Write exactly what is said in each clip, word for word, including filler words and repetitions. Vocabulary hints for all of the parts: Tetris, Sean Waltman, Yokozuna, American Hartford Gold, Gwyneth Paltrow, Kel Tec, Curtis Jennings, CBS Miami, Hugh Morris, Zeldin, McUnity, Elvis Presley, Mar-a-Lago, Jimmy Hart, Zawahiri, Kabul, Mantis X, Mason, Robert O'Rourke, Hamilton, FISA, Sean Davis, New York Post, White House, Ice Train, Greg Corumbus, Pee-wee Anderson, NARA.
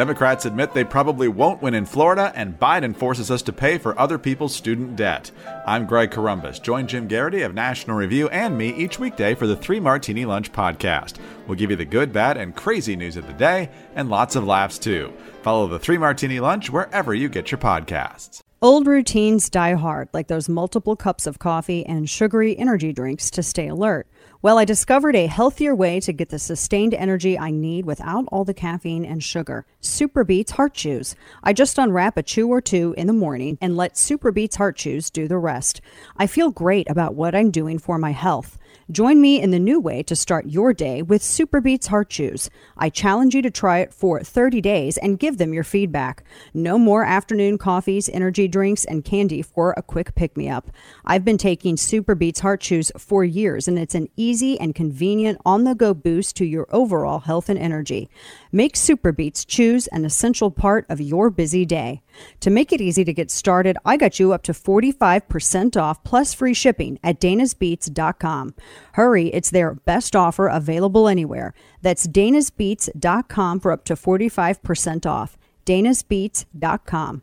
Democrats admit they probably won't win in Florida, and Biden forces us to pay for other people's student debt. I'm Greg Corumbus. Join Jim Garrity of National Review and me each weekday for the Three Martini Lunch podcast. We'll give you the good, bad, and crazy news of the day, and lots of laughs, too. Follow the Three Martini Lunch wherever you get your podcasts. Old routines die hard, like those multiple cups of coffee and sugary energy drinks to stay alert. Well, I discovered a healthier way to get the sustained energy I need without all the caffeine and sugar. Superbeets Heart Chews. I just unwrap a chew or two in the morning and let Superbeets Heart Chews do the rest. I feel great about what I'm doing for my health. Join me in the new way to start your day with Superbeets Heart Chews. I challenge you to try it for thirty days and give them your feedback. No more afternoon coffees, energy drinks, and candy for a quick pick-me-up. I've been taking Superbeets Heart Chews for years, and it's an easy and convenient on-the-go boost to your overall health and energy. Make Superbeets Chews an essential part of your busy day. To make it easy to get started, I got you up to forty-five percent off plus free shipping at danas beats dot com. Hurry, it's their best offer available anywhere. That's danas beats dot com for up to forty-five percent off. danas beats dot com.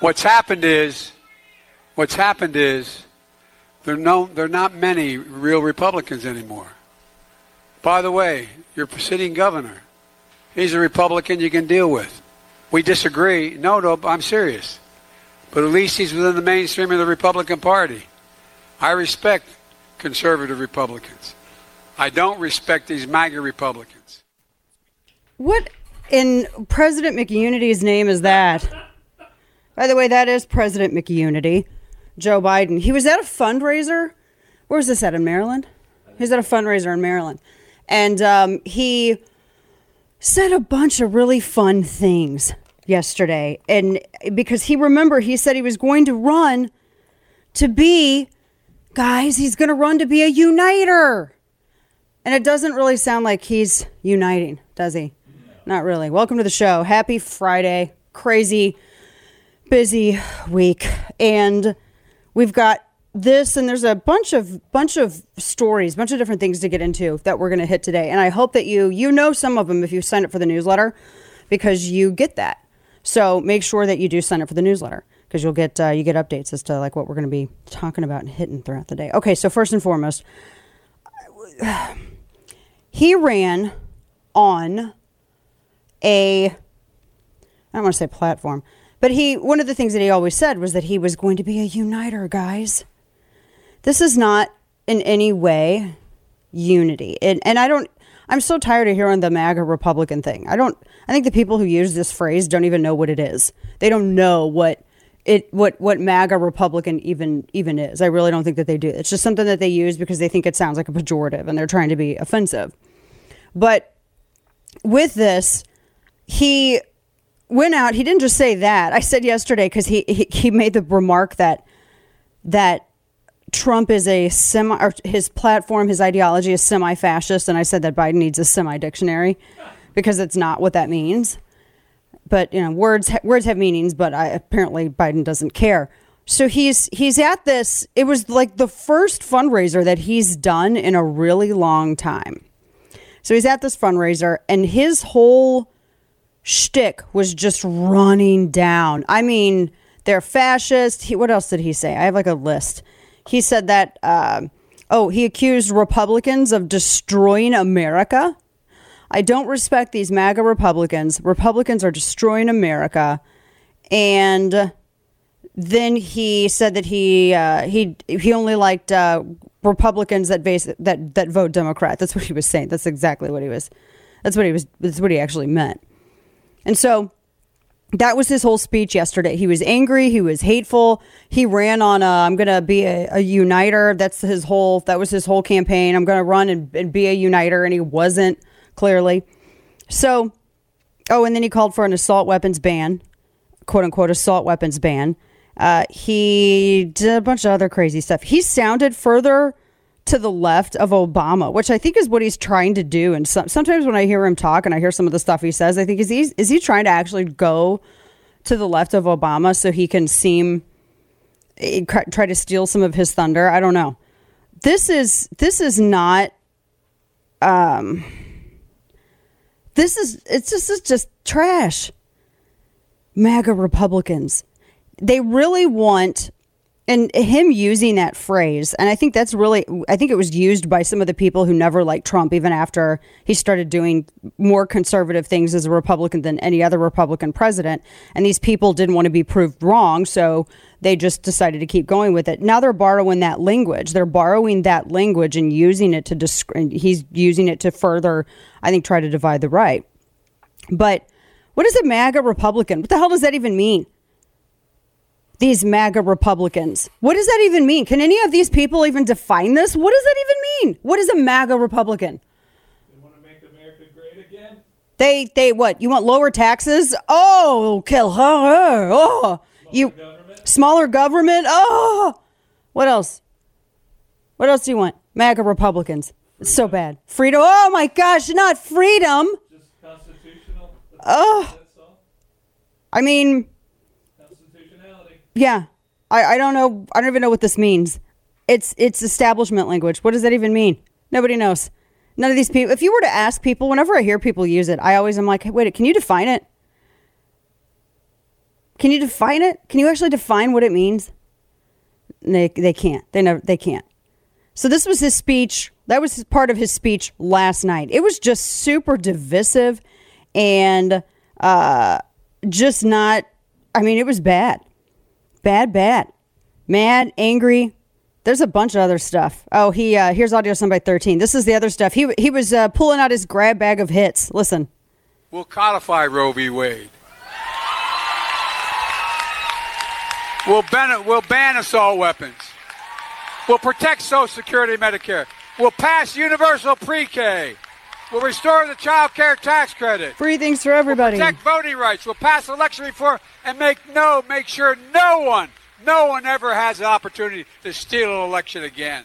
What's happened is, what's happened is, there no, there are not many real Republicans anymore. By the way, your sitting governor, he's a Republican you can deal with. We disagree. No, no, I'm serious. But at least he's within the mainstream of the Republican Party. I respect conservative Republicans. I don't respect these MAGA Republicans. What in President McUnity's name is that? By the way, that is President McUnity, Joe Biden. He was at a fundraiser. Where was this at, in Maryland? He was at a fundraiser in Maryland. And um, he said a bunch of really fun things yesterday. And because he, remember, he said he was going to run to be... Guys, he's going to run to be a uniter. And it doesn't really sound like he's uniting, does he? No. Not really. Welcome to the show. Happy Friday. Crazy, busy week. And we've got this, and there's a bunch of bunch of stories, bunch of different things to get into that we're going to hit today. And I hope that you, you know some of them if you sign up for the newsletter, because you get that. So make sure that you do sign up for the newsletter, because you'll get uh, you get updates as to like what we're going to be talking about and hitting throughout the day. Okay, so first and foremost, he ran on a, I don't want to say platform, but he one of the things that he always said was that he was going to be a uniter, guys. This is not in any way unity. And and I don't, I'm so tired of hearing the MAGA Republican thing. I don't, I think the people who use this phrase don't even know what it is. They don't know what It what what MAGA Republican even even is. I really don't think that they do. It's just something that they use because they think it sounds like a pejorative and they're trying to be offensive. But with this, he went out. He didn't just say that. I said yesterday because he, he he made the remark that that Trump is a semi, or his platform, his ideology is semi-fascist, and I said that Biden needs a semi-dictionary because it's not what that means. But, you know, words words have meanings, but I, apparently Biden doesn't care. So he's he's at this. It was like the first fundraiser that he's done in a really long time. So he's at this fundraiser and his whole shtick was just running down. I mean, they're fascist. He, what else did he say? I have like a list. He said that, uh, oh, he accused Republicans of destroying America. I don't respect these MAGA Republicans. Republicans are destroying America. And then he said that he uh, he he only liked uh, Republicans that base that that vote Democrat. That's what he was saying. That's exactly what he was. That's what he was. That's what he actually meant. And so that was his whole speech yesterday. He was angry. He was hateful. He ran on a, I'm going to be a, a uniter. That's his whole. That was his whole campaign. I'm going to run and, and be a uniter. And he wasn't. Clearly. So, oh, and then he called for an assault weapons ban, quote unquote, assault weapons ban. Uh, he did a bunch of other crazy stuff. He sounded further to the left of Obama, which I think is what he's trying to do. And so, sometimes when I hear him talk and I hear some of the stuff he says, I think, is he, is he trying to actually go to the left of Obama so he can seem, try to steal some of his thunder? I don't know. This is, this is not, um... This is it's just it's just trash. MAGA Republicans. They really want, and him using that phrase, and I think that's really, I think it was used by some of the people who never liked Trump, even after he started doing more conservative things as a Republican than any other Republican president. And these people didn't want to be proved wrong, so they just decided to keep going with it. Now they're borrowing that language. They're borrowing that language and using it to, disc- and he's using it to further, I think, try to divide the right. But what is a MAGA Republican? What the hell does that even mean? These MAGA Republicans. What does that even mean? Can any of these people even define this? What does that even mean? What is a MAGA Republican? They want to make America great again? They, they what? You want lower taxes? Oh, kill her. Oh, smaller you government? Smaller government? Oh, what else? What else do you want? MAGA Republicans. It's so bad. Freedom. Oh my gosh, not freedom. Just constitutional. That's oh, that's all. I mean. Yeah, I, I don't know. I don't even know what this means. It's it's establishment language. What does that even mean? Nobody knows. None of these people. If you were to ask people, whenever I hear people use it, I always am like, hey, wait, can you define it? Can you define it? Can you actually define what it means? And they they can't. They never. They can't. So this was his speech. That was part of his speech last night. It was just super divisive, and uh, just not. I mean, it was bad. Bad, bad, mad, angry. There's a bunch of other stuff. Oh, he uh, here's audio soundbite thirteen. This is the other stuff. He he was uh, pulling out his grab bag of hits. Listen. We'll codify Roe v. Wade. We'll ban we'll ban assault weapons. We'll protect Social Security and Medicare. We'll pass universal pre-K. We'll restore the child care tax credit. Free things for everybody. We'll protect voting rights. We'll pass election reform and make no, make sure no one, no one ever has an opportunity to steal an election again.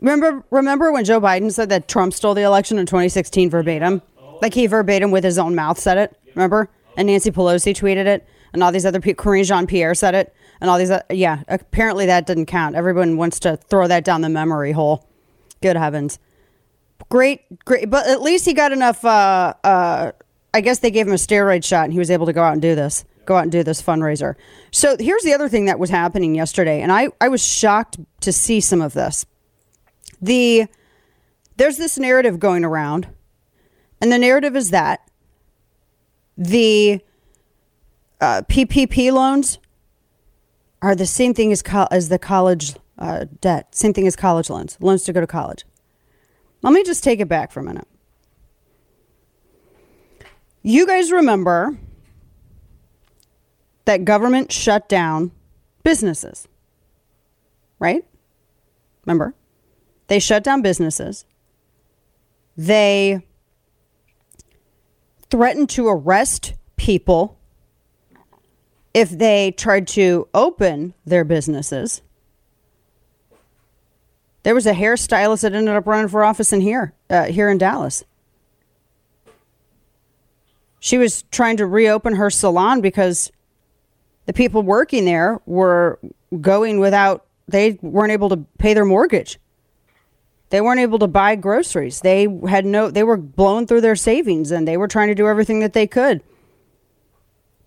Remember, remember when Joe Biden said that Trump stole the election in twenty sixteen verbatim? Oh. Like he verbatim with his own mouth said it. Remember? Oh. And Nancy Pelosi tweeted it, and all these other people. Karine Jean-Pierre said it, and all these. Other, yeah, apparently that didn't count. Everyone wants to throw that down the memory hole. Good heavens. Great, great, but at least he got enough, uh, uh, I guess they gave him a steroid shot and he was able to go out and do this, go out and do this fundraiser. So here's the other thing that was happening yesterday, and I, I was shocked to see some of this. The, there's this narrative going around, and the narrative is that the uh, P P P loans are the same thing as, co- as the college uh, debt, same thing as college loans, loans to go to college. Let me just take it back for a minute. You guys remember that government shut down businesses, right? Remember? They shut down businesses. They threatened to arrest people if they tried to open their businesses. There was a hairstylist that ended up running for office in here, uh, here in Dallas. She was trying to reopen her salon because the people working there were going without, they weren't able to pay their mortgage. They weren't able to buy groceries. They had no, they were blowing through their savings, and they were trying to do everything that they could.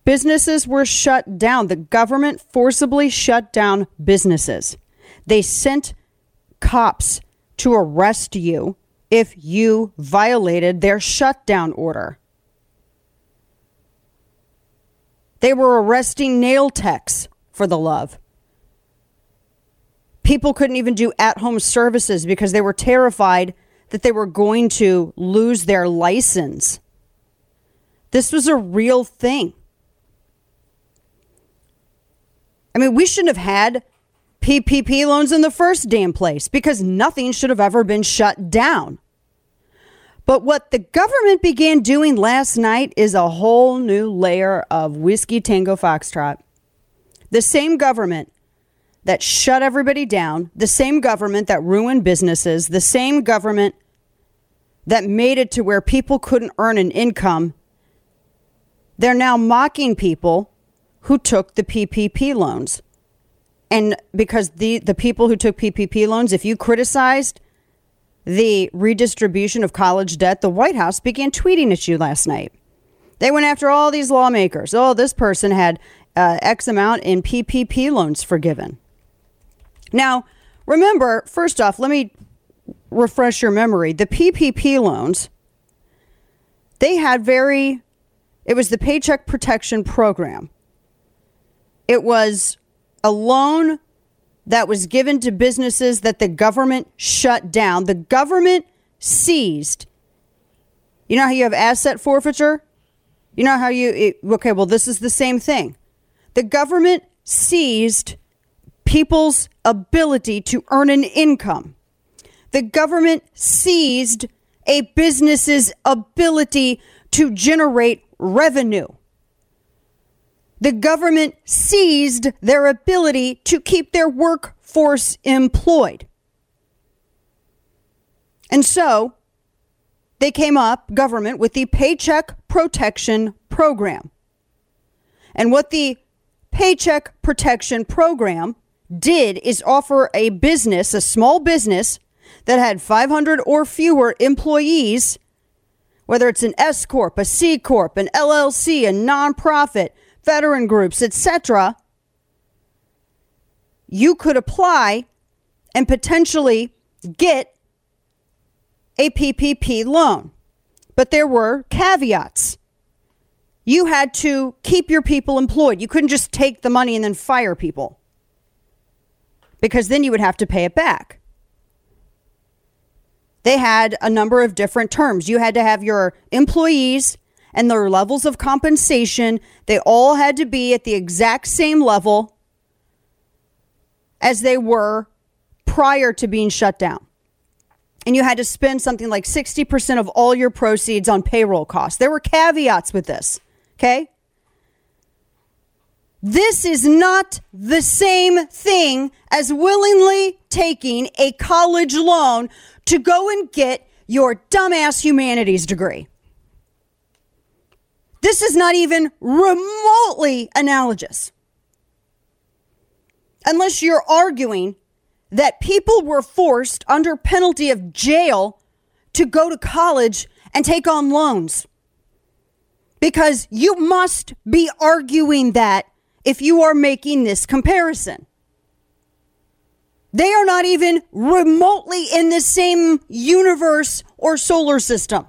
Businesses were shut down. The government forcibly shut down businesses. They sent cops to arrest you if you violated their shutdown order. They were arresting nail techs for the love. People couldn't even do at-home services because they were terrified that they were going to lose their license. This was a real thing. I mean, we shouldn't have had P P P loans in the first damn place, because nothing should have ever been shut down. But what the government began doing last night is a whole new layer of whiskey tango foxtrot. The same government that shut everybody down, the same government that ruined businesses, the same government that made it to where people couldn't earn an income, they're now mocking people who took the P P P loans. And because the, the people who took P P P loans, if you criticized the redistribution of college debt, the White House began tweeting at you last night. They went after all these lawmakers. Oh, this person had uh, X amount in P P P loans forgiven. Now, remember, first off, let me refresh your memory. The P P P loans, they had very, it was the Paycheck Protection Program. It was a loan that was given to businesses that the government shut down. The government seized. You know how you have asset forfeiture? You know how you, it, okay, well, this is the same thing. The government seized people's ability to earn an income. The government seized a business's ability to generate revenue. The government seized their ability to keep their workforce employed. And so they came up, government, with the Paycheck Protection Program. And what the Paycheck Protection Program did is offer a business, a small business that had five hundred or fewer employees, whether it's an S Corp, a C Corp, an L L C, a nonprofit, veteran groups, et cetera, you could apply and potentially get a P P P loan. But there were caveats. You had to keep your people employed. You couldn't just take the money and then fire people, because then you would have to pay it back. They had a number of different terms. You had to have your employees and their levels of compensation, they all had to be at the exact same level as they were prior to being shut down. And you had to spend something like sixty percent of all your proceeds on payroll costs. There were caveats with this, okay? This is not the same thing as willingly taking a college loan to go and get your dumbass humanities degree. This is not even remotely analogous. Unless you're arguing that people were forced under penalty of jail to go to college and take on loans. Because you must be arguing that if you are making this comparison. They are not even remotely in the same universe or solar system,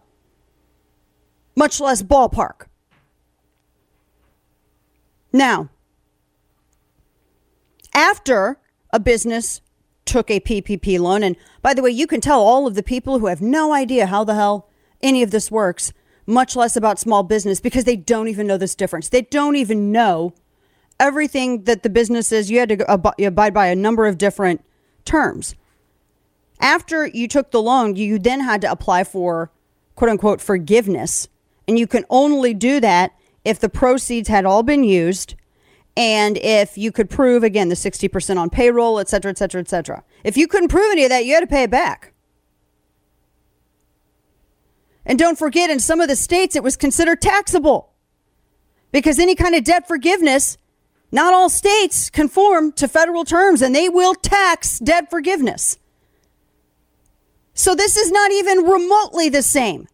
much less ballpark. Now, after a business took a P P P loan, and by the way, you can tell all of the people who have no idea how the hell any of this works, much less about small business, because they don't even know this difference. They don't even know everything that the business is. You had to ab- abide by a number of different terms. After you took the loan, you then had to apply for, quote unquote, forgiveness. And you can only do that if the proceeds had all been used, and if you could prove, again, the sixty percent on payroll, et cetera, et cetera, et cetera. If you couldn't prove any of that, you had to pay it back. And don't forget, in some of the states, it was considered taxable, because any kind of debt forgiveness, not all states conform to federal terms, and they will tax debt forgiveness. So this is not even remotely the same.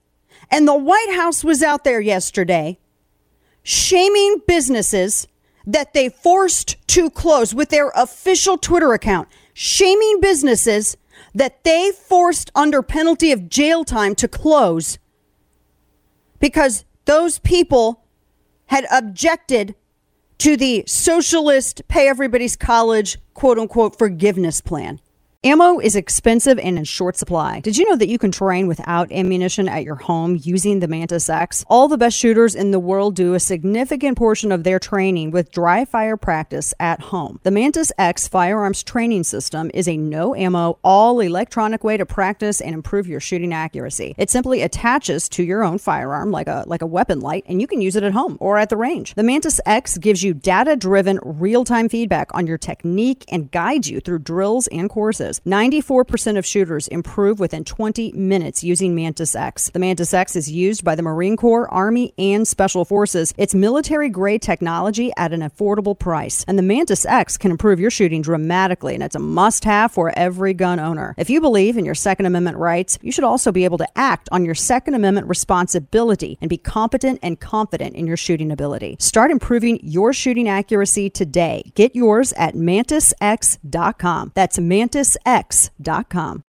And the White House was out there yesterday shaming businesses that they forced to close with their official Twitter account, shaming businesses that they forced under penalty of jail time to close because those people had objected to the socialist pay everybody's college, quote unquote, forgiveness plan. Ammo is expensive and in short supply. Did you know that you can train without ammunition at your home using the Mantis X? All the best shooters in the world do a significant portion of their training with dry fire practice at home. The Mantis X firearms training system is a no-ammo, all-electronic way to practice and improve your shooting accuracy. It simply attaches to your own firearm like a, like a weapon light, and you can use it at home or at the range. The Mantis X gives you data-driven, real-time feedback on your technique and guides you through drills and courses. doses. ninety-four percent of shooters improve within twenty minutes using Mantis X. The Mantis X is used by the Marine Corps, Army, and Special Forces. It's military-grade technology at an affordable price. And the Mantis X can improve your shooting dramatically, and it's a must-have for every gun owner. If you believe in your Second Amendment rights, you should also be able to act on your Second Amendment responsibility and be competent and confident in your shooting ability. Start improving your shooting accuracy today. Get yours at mantis x dot com. That's mantis x dot com.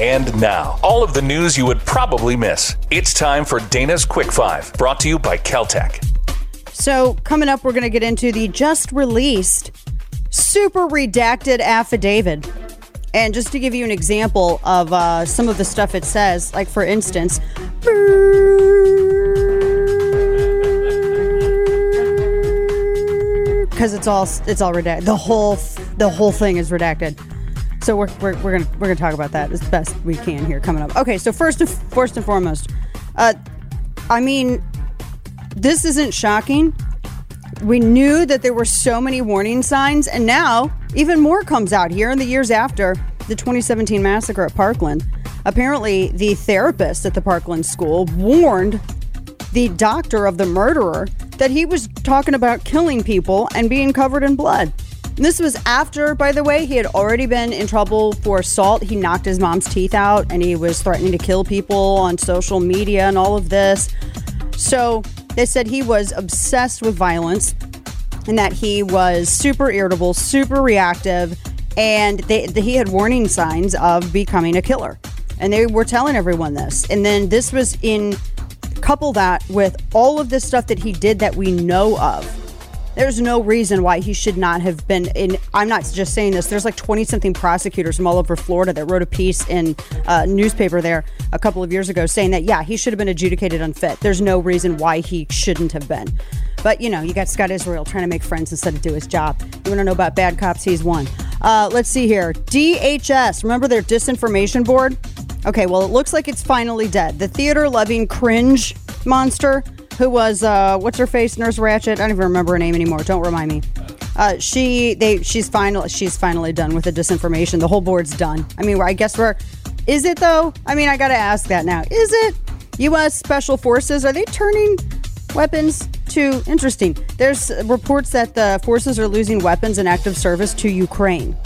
And now, all of the news you would probably miss. It's time for Dana's Quick Five, brought to you by Kel Tec. So, coming up, we're going to get into the just-released, super-redacted affidavit. And just to give you an example of uh, some of the stuff it says, like, for instance, because it's all it's all redacted. The whole the whole thing is redacted. So we're, we're we're gonna we're gonna talk about that as best we can here coming up. Okay, so first and first and foremost, uh, I mean, this isn't shocking. We knew that there were so many warning signs, and now even more comes out here in the years after the twenty seventeen massacre at Parkland. Apparently, the therapist at the Parkland school warned the doctor of the murderer that he was talking about killing people and being covered in blood. This was after, by the way, he had already been in trouble for assault. He knocked his mom's teeth out and he was threatening to kill people on social media and all of this. So they said he was obsessed with violence and that he was super irritable, super reactive, and they, he had warning signs of becoming a killer. And they were telling everyone this. And then this was in, couple that with all of this stuff that he did that we know of. There's no reason why he should not have been in. I'm not just saying this. There's like twenty-something prosecutors from all over Florida that wrote a piece in a newspaper there a couple of years ago saying that, yeah, he should have been adjudicated unfit. There's no reason why he shouldn't have been. But, you know, you got Scott Israel trying to make friends instead of do his job. You want to know about bad cops? He's one. Uh, let's see here. D H S. Remember their disinformation board? Okay, well, it looks like it's finally dead. The theater-loving cringe monster who was, uh, what's her face, Nurse Ratched? I don't even remember her name anymore. Don't remind me. Uh, she, they, she's final, she's finally done with the disinformation. The whole board's done. I mean, I guess we're, is it though? I mean, I got to ask that now. Is it? U S Special Forces, are they turning weapons to, interesting. There's reports that the forces are losing weapons in active service to Ukraine.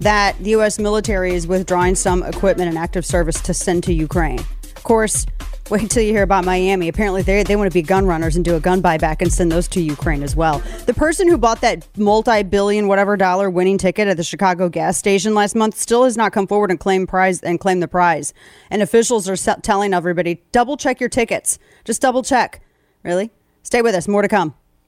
That the U S military is withdrawing some equipment and active service to send to Ukraine. Of course, wait until you hear about Miami. Apparently, they they want to be gun runners and do a gun buyback and send those to Ukraine as well. The person who bought that multi-billion whatever dollar winning ticket at the Chicago gas station last month still has not come forward and claimed prize and claim the prize. And officials are telling everybody, double check your tickets. Just double check. Really? Stay with us. More to come.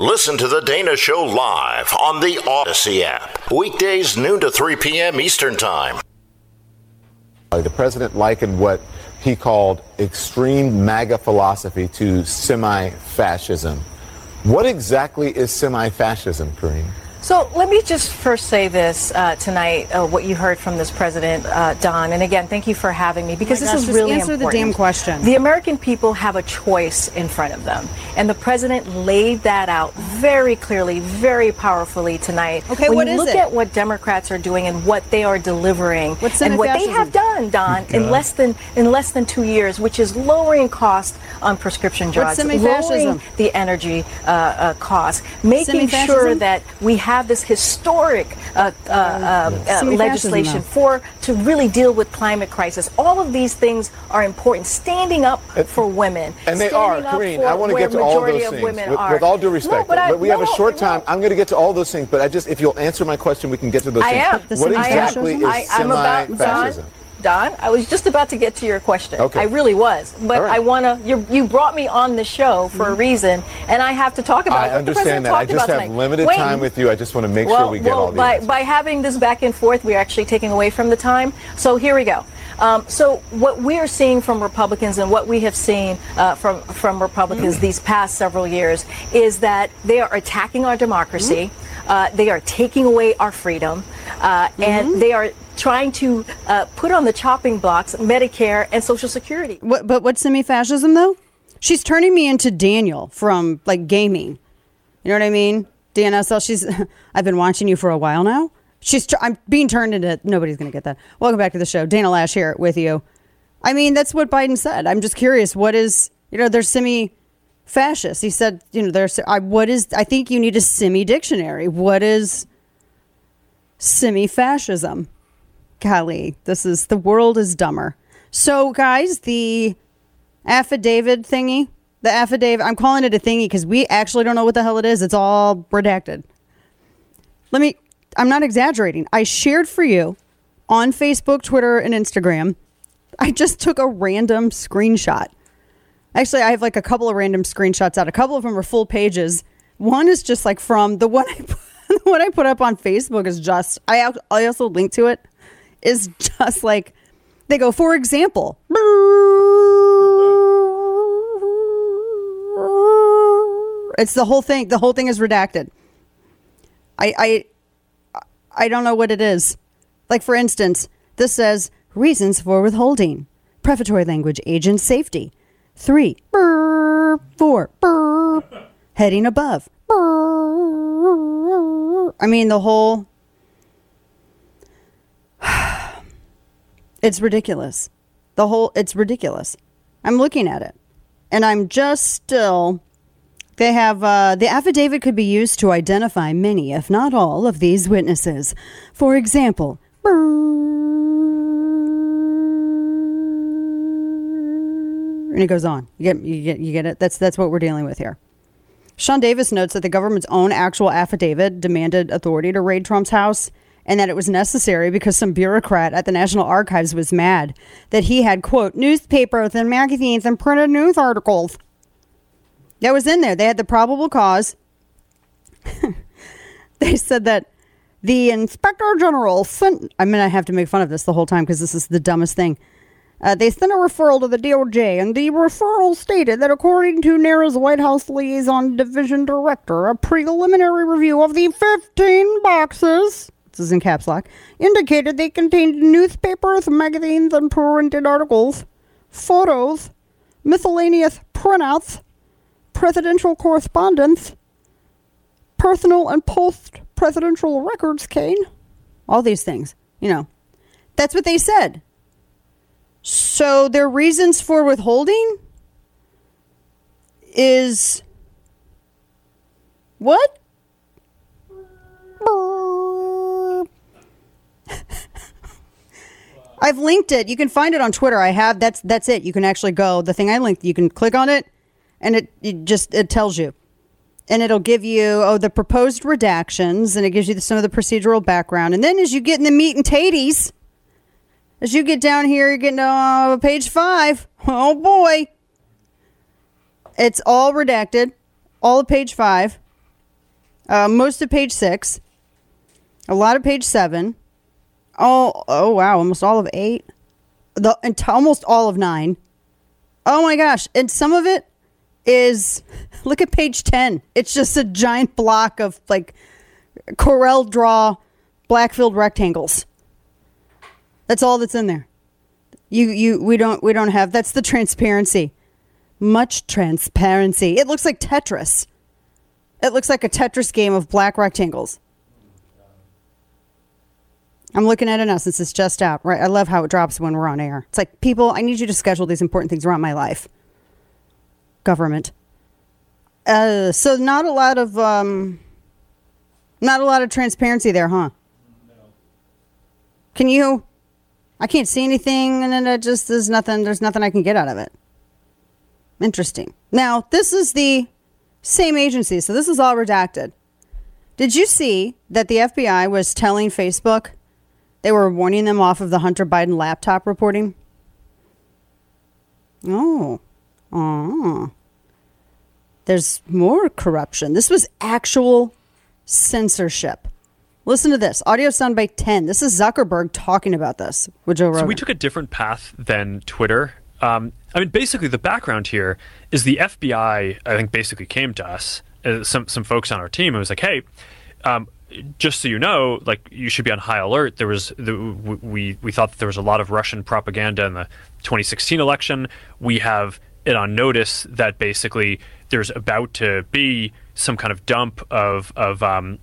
Listen to The Dana Show live on the Odyssey app. Weekdays noon to three p.m. Eastern Time. The president likened what he called extreme MAGA philosophy to semi-fascism. What exactly is semi-fascism, Karine? So let me just first say this uh, tonight, uh, what you heard from this president, uh, Don. And again, thank you for having me, because oh my gosh, this is really important. Just answer the damn question. The American people have a choice in front of them. And the president laid that out very clearly, very powerfully tonight. Okay, when what you is look it? At what Democrats are doing and what they are delivering What's and what fascism? They have done, Don, in less than in less than two years, which is lowering costs on prescription drugs, lowering the energy uh, uh, costs, making sure that we have have this historic uh, uh, uh, uh, legislation for to really deal with climate crisis. All of these things are important. Standing up and, for women. And they are, Karine. I want to get to all those things. With, with all due respect, no, but, I, but we no, have a short time. No. I'm going to get to all those things, but I just, if you'll answer my question, we can get to those I things. Am. What exactly I am. is semi-fascism? Don, I was just about to get to your question. Okay. I really was. But right. I want to, you, you brought me on the show for a reason, and I have to talk about I what understand the president that. talked I just about have tonight. limited Wait. time with you. I just want to make well, sure we get well, all the by, by having this back and forth, we're actually taking away from the time. So here we go. Um, so what we are seeing from Republicans and what we have seen uh, from, from Republicans mm. these past several years is that they are attacking our democracy. Mm. Uh, they are taking away our freedom, uh, mm-hmm. and they are trying to uh, put on the chopping blocks Medicare and Social Security. What, but what's semi-fascism, though? She's turning me into Daniel from, like, gaming. You know what I mean? D N S L, she's, I've been watching you for a while now. She's, tr- I'm being turned into, nobody's going to get that. Welcome back to the show. Dana Lash here with you. I mean, that's what Biden said. I'm just curious, what is, you know, they're semi fascist. He said, you know, there's I what is I think you need a semi dictionary. What is semi fascism? Golly, this is the world is dumber. So, guys, the affidavit thingy, the affidavit, I'm calling it a thingy because we actually don't know what the hell it is. It's all redacted. Let me I'm not exaggerating. I shared for you on Facebook, Twitter and Instagram. I just took a random screenshot. Actually, I have like a couple of random screenshots out. A couple of them are full pages. One is just like from the one I put, the one I put up on Facebook is just, I, I also linked to it, is just like, they go, for example, it's the whole thing. The whole thing is redacted. I, I, I don't know what it is. Like, for instance, this says reasons for withholding, prefatory language, agent safety. Three, brr, four, brr, heading above. Brr, I mean, the whole... It's ridiculous. The whole... It's ridiculous. I'm looking at it. And I'm just still... They have... Uh, the affidavit could be used to identify many, if not all, of these witnesses. For example... And it goes on. You get, you get, you get it. That's that's what we're dealing with here. Sean Davis notes that the government's own actual affidavit demanded authority to raid Trump's house, and that it was necessary because some bureaucrat at the National Archives was mad that he had, quote, newspapers and magazines and printed news articles. That was in there. They had the probable cause. They said that the inspector general sent. I mean, I have to make fun of this the whole time because this is the dumbest thing. Uh, they sent a referral to the D O J, and the referral stated that according to NARA's White House Liaison Division Director, a preliminary review of the fifteen boxes, this is in caps lock, indicated they contained newspapers, magazines, and printed articles, photos, miscellaneous printouts, presidential correspondence, personal and post-presidential records, Kane. All these things, you know. That's what they said. So their reasons for withholding is what? I've linked it. You can find it on Twitter. I have. That's that's it. You can actually go. The thing I linked, you can click on it and it, it just it tells you. And it'll give you, oh, the proposed redactions, and it gives you some of the procedural background. And then as you get in the meat and tatties, as you get down here, you're getting to uh, page five. Oh, boy. It's all redacted. All of page five. Uh, most of page six. A lot of page seven. Oh, oh wow. Almost all of eight. The and t- Almost all of nine. Oh, my gosh. And some of it is... Look at page ten. It's just a giant block of, like, Corel Draw black-filled rectangles. That's all that's in there. You, you, we don't, we don't have. That's the transparency. Much transparency. It looks like Tetris. It looks like a Tetris game of black rectangles. I'm looking at it now since it's just out. Right, I love how it drops when we're on air. It's like, people, I need you to schedule these important things around my life. Government. Uh, so not a lot of, um, Not a lot of transparency there, huh? No. Can you? I can't see anything, and then it just there's nothing. There's nothing I can get out of it. Interesting. Now, this is the same agency, so this is all redacted. Did you see that the F B I was telling Facebook they were warning them off of the Hunter Biden laptop reporting? Oh. Oh. There's more corruption. This was actual censorship. Listen to this. Audio soundbite ten. This is Zuckerberg talking about this with Joe Rogan. So we took a different path than Twitter. Um, I mean, basically, the background here is the F B I, I think, basically came to us, uh, some some folks on our team, and was like, hey, um, just so you know, like, you should be on high alert. There was the, we we thought that there was a lot of Russian propaganda in the twenty sixteen election. We have it on notice that basically there's about to be some kind of dump of of um,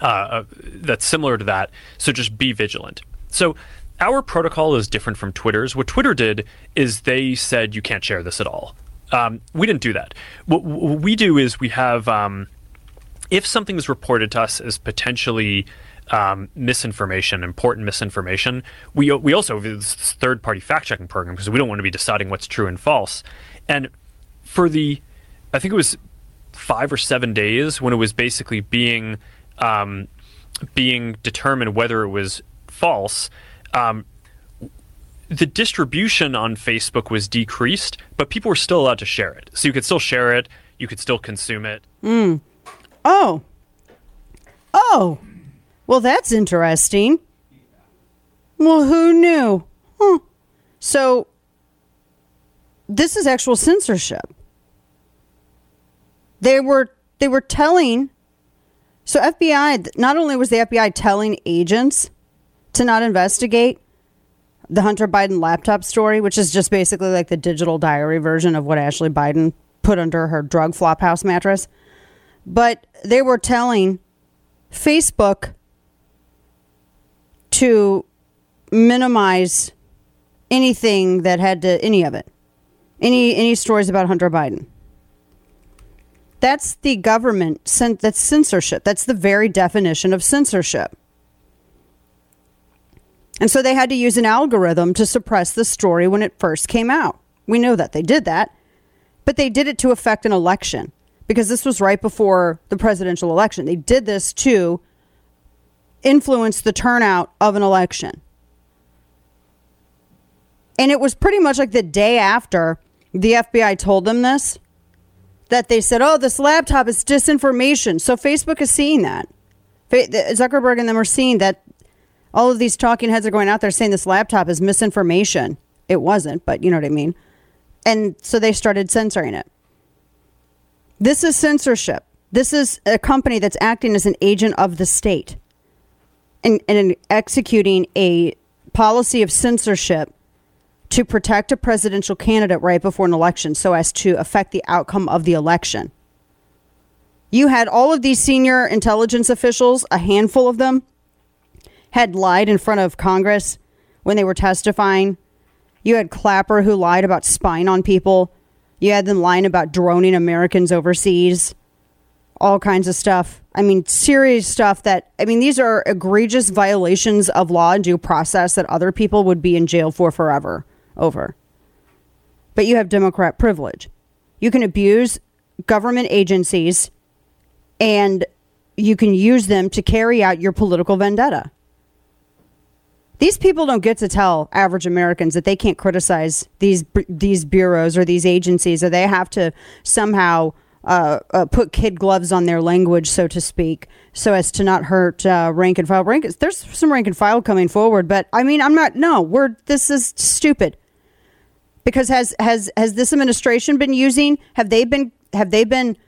uh, that's similar to that. So just be vigilant. So our protocol is different from Twitter's. What Twitter did is they said you can't share this at all. Um, we didn't do that. What, what we do is we have, um, if something is reported to us as potentially um, misinformation, important misinformation, we we also have this third-party fact-checking program because we don't want to be deciding what's true and false. And for the, I think it was five or seven days when it was basically being um, being determined whether it was false. Um, the distribution on Facebook was decreased, but people were still allowed to share it. So you could still share it. You could still consume it. Mm. Oh. Oh. Well, that's interesting. Well, who knew? Huh. So this is actual censorship. They were they were telling. So F B I, not only was the F B I telling agents to not investigate the Hunter Biden laptop story, which is just basically like the digital diary version of what Ashley Biden put under her drug flophouse mattress. But they were telling Facebook to minimize anything that had to, any of it, any any stories about Hunter Biden. That's the government, that's censorship. That's the very definition of censorship. And so they had to use an algorithm to suppress the story when it first came out. We know that they did that, but they did it to affect an election because this was right before the presidential election. They did this to influence the turnout of an election. And it was pretty much like the day after the F B I told them this, that they said, oh, this laptop is disinformation. So Facebook is seeing that. Zuckerberg and them are seeing that. All of these talking heads are going out there saying this laptop is misinformation. It wasn't, but you know what I mean. And so they started censoring it. This is censorship. This is a company that's acting as an agent of the state and, and executing a policy of censorship to protect a presidential candidate right before an election so as to affect the outcome of the election. You had all of these senior intelligence officials, a handful of them, had lied in front of Congress when they were testifying. You had Clapper, who lied about spying on people. You had them lying about droning Americans overseas. All kinds of stuff. I mean, serious stuff that, I mean, these are egregious violations of law and due process that other people would be in jail for forever over. But you have Democrat privilege. You can abuse government agencies and you can use them to carry out your political vendetta. These people don't get to tell average Americans that they can't criticize these these bureaus or these agencies, or they have to somehow uh, uh, put kid gloves on their language, so to speak, so as to not hurt uh, rank and file. Rank, there's some rank and file coming forward, but I mean, I'm not. No, we're. This is stupid. Because has has has this administration been using? Have they been? Have they been?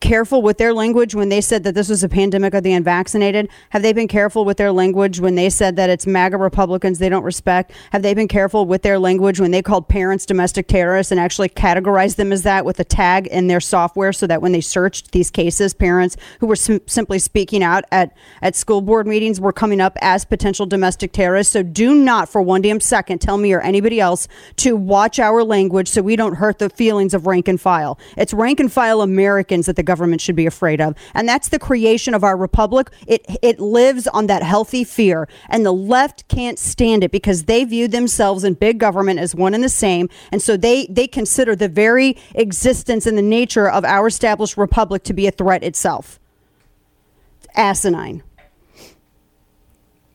Careful with their language when they said that this was a pandemic of the unvaccinated? Have they been careful with their language when they said that it's MAGA Republicans they don't respect? Have they been careful with their language when they called parents domestic terrorists and actually categorized them as that with a tag in their software so that when they searched these cases, parents who were sim- simply speaking out at, at school board meetings were coming up as potential domestic terrorists? So do not for one damn second tell me or anybody else to watch our language so we don't hurt the feelings of rank and file. It's rank and file Americans that the government should be afraid of. And that's the creation of our republic. It it lives on that healthy fear. And the left can't stand it because they view themselves and big government as one and the same. And so they, they consider the very existence and the nature of our established republic to be a threat itself. It's asinine.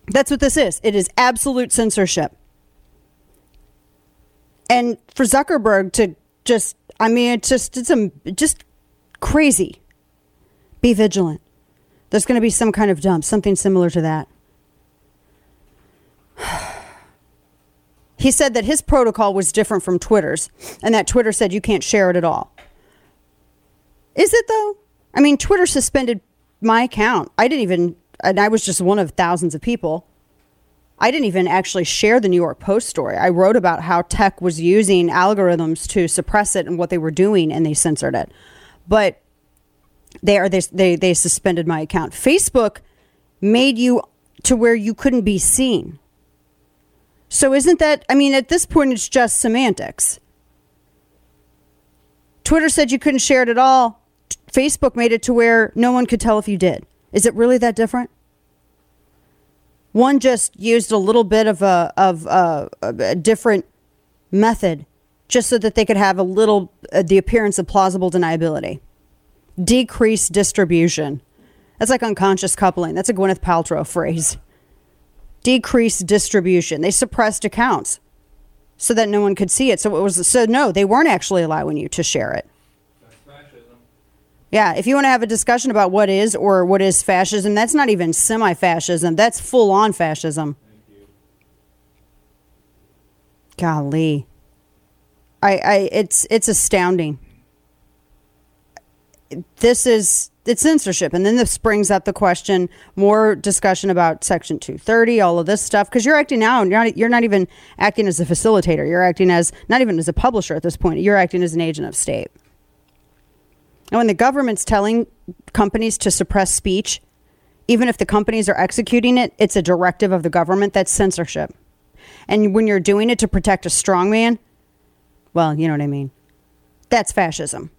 That's what this is. It is absolute censorship. And for Zuckerberg to just, I mean, it's just, it's a, just crazy. Be vigilant. There's going to be some kind of dump, something similar to that. He said that his protocol was different from Twitter's and that Twitter said you can't share it at all. Is it though? I mean, Twitter suspended my account. I didn't even, and I was just one of thousands of people. I didn't even actually share the New York Post story. I wrote about how tech was using algorithms to suppress it and what they were doing, and they censored it. But they are they they, they suspended my account. Facebook made you to where you couldn't be seen. So isn't that, I mean, at this point, it's just semantics. Twitter said you couldn't share it at all. Facebook made it to where no one could tell if you did. Is it really that different? One just used a little bit of a of a, a different method just so that they could have a little uh, the appearance of plausible deniability. Decreased distribution. That's like unconscious coupling. That's a Gwyneth Paltrow phrase. Decreased distribution. They suppressed accounts so that no one could see it. So it was so no, they weren't actually allowing you to share it. Yeah, if you want to have a discussion about what is or what is fascism, that's not even semi-fascism. That's full-on fascism. Thank you. Golly, I, I, it's, it's astounding. This is it's censorship, and then this brings up the question, more discussion about Section two thirty, all of this stuff, because you're acting now, and you're not, you're not even acting as a facilitator. You're acting as not even as a publisher at this point. You're acting as an agent of state. And when the government's telling companies to suppress speech, even if the companies are executing it, it's a directive of the government. That's censorship. And when you're doing it to protect a strongman, well, you know what I mean. That's fascism.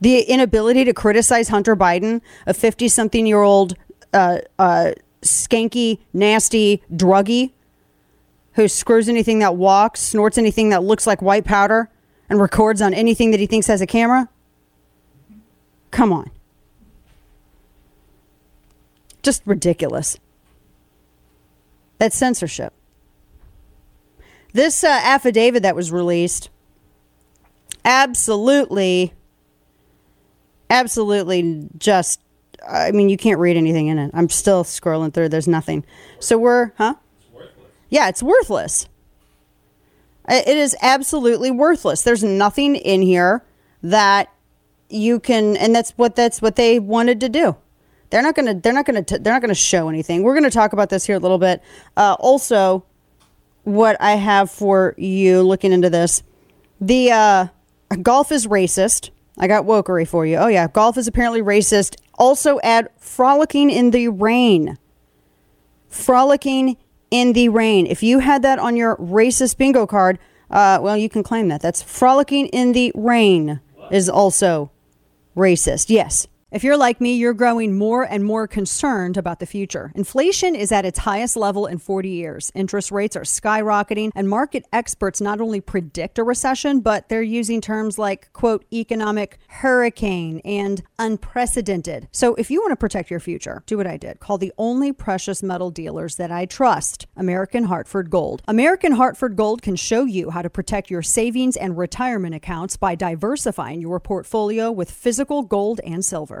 The inability to criticize Hunter Biden, a fifty-something-year-old uh, uh, skanky, nasty druggie who screws anything that walks, snorts anything that looks like white powder, and records on anything that he thinks has a camera. Come on. Just ridiculous. That's censorship. This uh, affidavit that was released absolutely, absolutely just, I mean, you can't read anything in it. I'm still scrolling through. There's nothing. So we're, huh? It's worthless. Yeah, it's worthless. It is absolutely worthless. There's nothing in here that you can, and that's what that's what they wanted to do. They're not going to they're not going to they're not going to show anything. We're going to talk about this here a little bit. Uh, also, what I have for you looking into this, the uh, golf is racist. I got wokery for you. Oh, yeah. Golf is apparently racist. Also add frolicking in the rain. Frolicking in the rain. If you had that on your racist bingo card, uh, well, you can claim that. That's frolicking in the rain is also racist. Yes. If you're like me, you're growing more and more concerned about the future. Inflation is at its highest level in forty years. Interest rates are skyrocketing, and market experts not only predict a recession, but they're using terms like, quote, economic hurricane and unprecedented. So if you want to protect your future, do what I did. Call the only precious metal dealers that I trust, American Hartford Gold. American Hartford Gold can show you how to protect your savings and retirement accounts by diversifying your portfolio with physical gold and silver.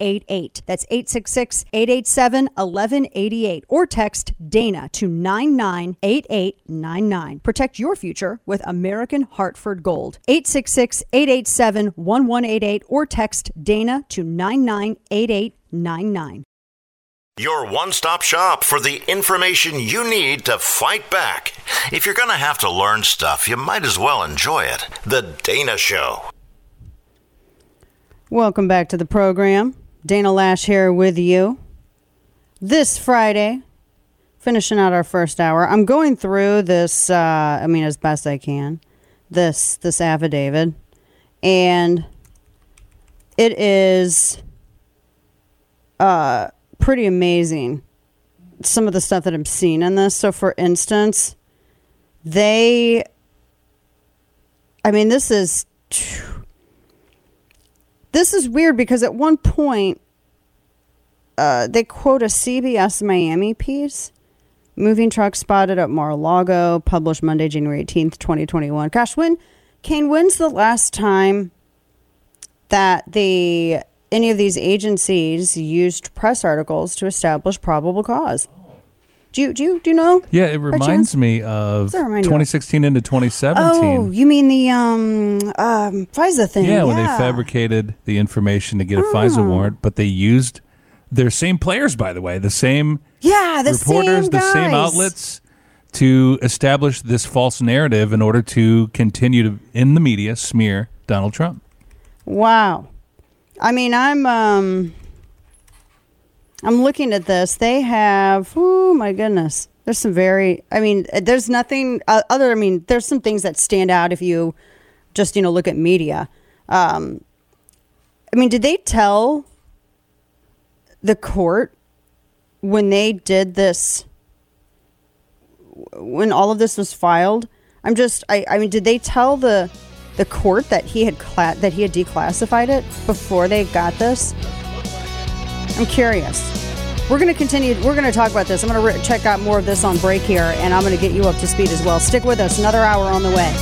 eight eight. That's eight six six, eight eight seven, one one eight eight or text Dana to nine nine eight eight nine nine. Protect your future with American Hartford Gold. eight six six, eight eight seven, one one eight eight or text Dana to nine nine eight eight nine nine. Your one-stop shop for the information you need to fight back. If you're going to have to learn stuff, you might as well enjoy it. The Dana Show. Welcome back to the program. Dana Lash here with you. This Friday, finishing out our first hour, I'm going through this, uh, I mean, as best I can, this this affidavit. And it is... Uh, pretty amazing, some of the stuff that I'm seeing in this. So, for instance, they, I mean, this is, this is weird because at one point, uh, they quote a C B S Miami piece, moving truck spotted at Mar-a-Lago, published Monday, January eighteenth, twenty twenty-one. Gosh, when, Kane, when's the last time that the any of these agencies used press articles to establish probable cause? Do you do you, do you know? Yeah, it reminds me of twenty sixteen into twenty seventeen. Oh, you mean the um, um, FISA thing? Yeah, yeah, when they fabricated the information to get a oh. FISA warrant, but they used their same players, by the way, the same yeah, the reporters, same the same outlets, to establish this false narrative in order to continue to, in the media, smear Donald Trump. Wow. I mean, I'm um, I'm looking at this. They have, oh my goodness, there's some very, I mean, there's nothing uh, other, I mean, there's some things that stand out if you just, you know, look at media. Um, I mean, did they tell the court when they did this, when all of this was filed? I'm just, I, I mean, did they tell the... the court that he had cla- that he had declassified it before they got this? I'm curious. We're going to continue. We're going to talk about this. I'm going to re- check out more of this on break here, and I'm going to get you up to speed as well. Stick with us. Another hour on the way.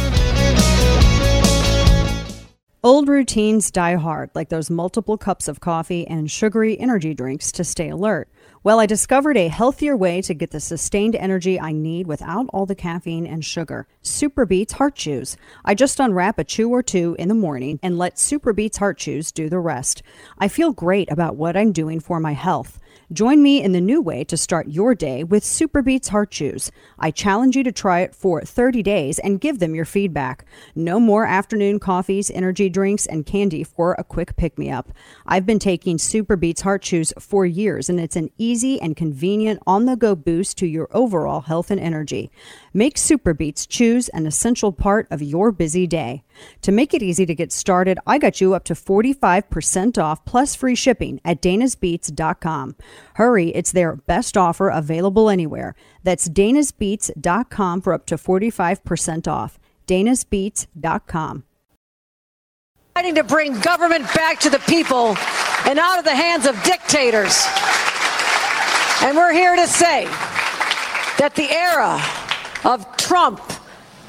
Old routines die hard, like those multiple cups of coffee and sugary energy drinks to stay alert. Well, I discovered a healthier way to get the sustained energy I need without all the caffeine and sugar. Superbeets Heart Chews. I just unwrap a chew or two in the morning and let Superbeets Heart Chews do the rest. I feel great about what I'm doing for my health. Join me in the new way to start your day with Superbeets Heart Chews. I challenge you to try it for thirty days and give them your feedback. No more afternoon coffees, energy drinks, and candy for a quick pick-me-up. I've been taking Superbeets Heart Chews for years, and it's an easy Easy and convenient on-the-go boost to your overall health and energy. Make Superbeets Chews an essential part of your busy day. To make it easy to get started, I got you up to forty-five percent off plus free shipping at danas beats dot com. Hurry, it's their best offer available anywhere. That's danas beats dot com for up to forty-five percent off. danas beats dot com. Fighting to bring government back to the people and out of the hands of dictators. And we're here to say that the era of Trump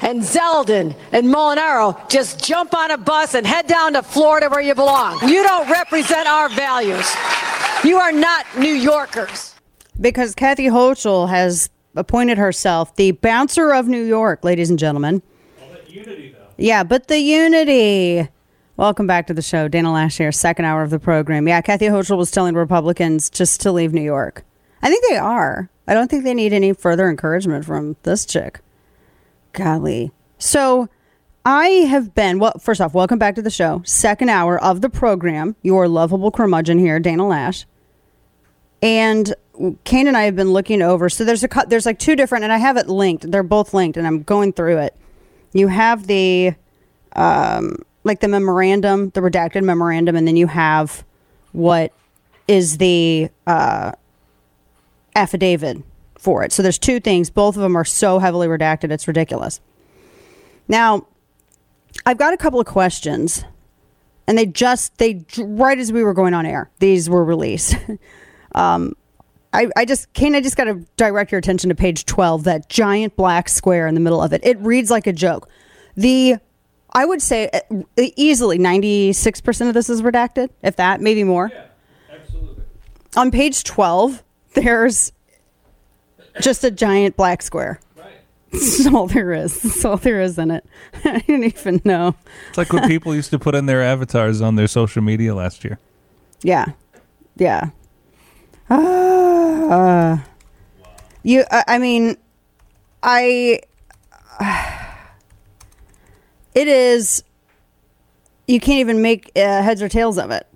and Zeldin and Molinaro, just jump on a bus and head down to Florida where you belong. You don't represent our values. You are not New Yorkers. Because Kathy Hochul has appointed herself the bouncer of New York, ladies and gentlemen. Well, that unity, though. Yeah, but the unity... Welcome back to the show. Dana Lash here, second hour of the program. Yeah, Kathy Hochul was telling Republicans just to leave New York. I think they are. I don't think they need any further encouragement from this chick. Golly. So I have been, well, first off, welcome back to the show. Second hour of the program. Your lovable curmudgeon here, Dana Lash. And Kane and I have been looking over. So there's a there's like two different, and I have it linked. They're both linked, and I'm going through it. You have the, um, like the memorandum, the redacted memorandum, and then you have what is the... uh. affidavit for it. So there's two things. Both of them are so heavily redacted, it's ridiculous. Now, I've got a couple of questions, and they just, they right as we were going on air, these were released. um, I, I just, Kane, I just got to direct your attention to page twelve, that giant black square in the middle of it. It reads like a joke. The, I would say easily ninety-six percent of this is redacted, if that, maybe more. Yeah, absolutely. On page twelve, there's just a giant black square. Right. That's all there is. That's all there is in it. I didn't even know. It's like what people used to put in their avatars on their social media last year. Yeah. Yeah. Uh, Uh, you, I, I mean, I, uh, it is, you can't even make uh, heads or tails of it.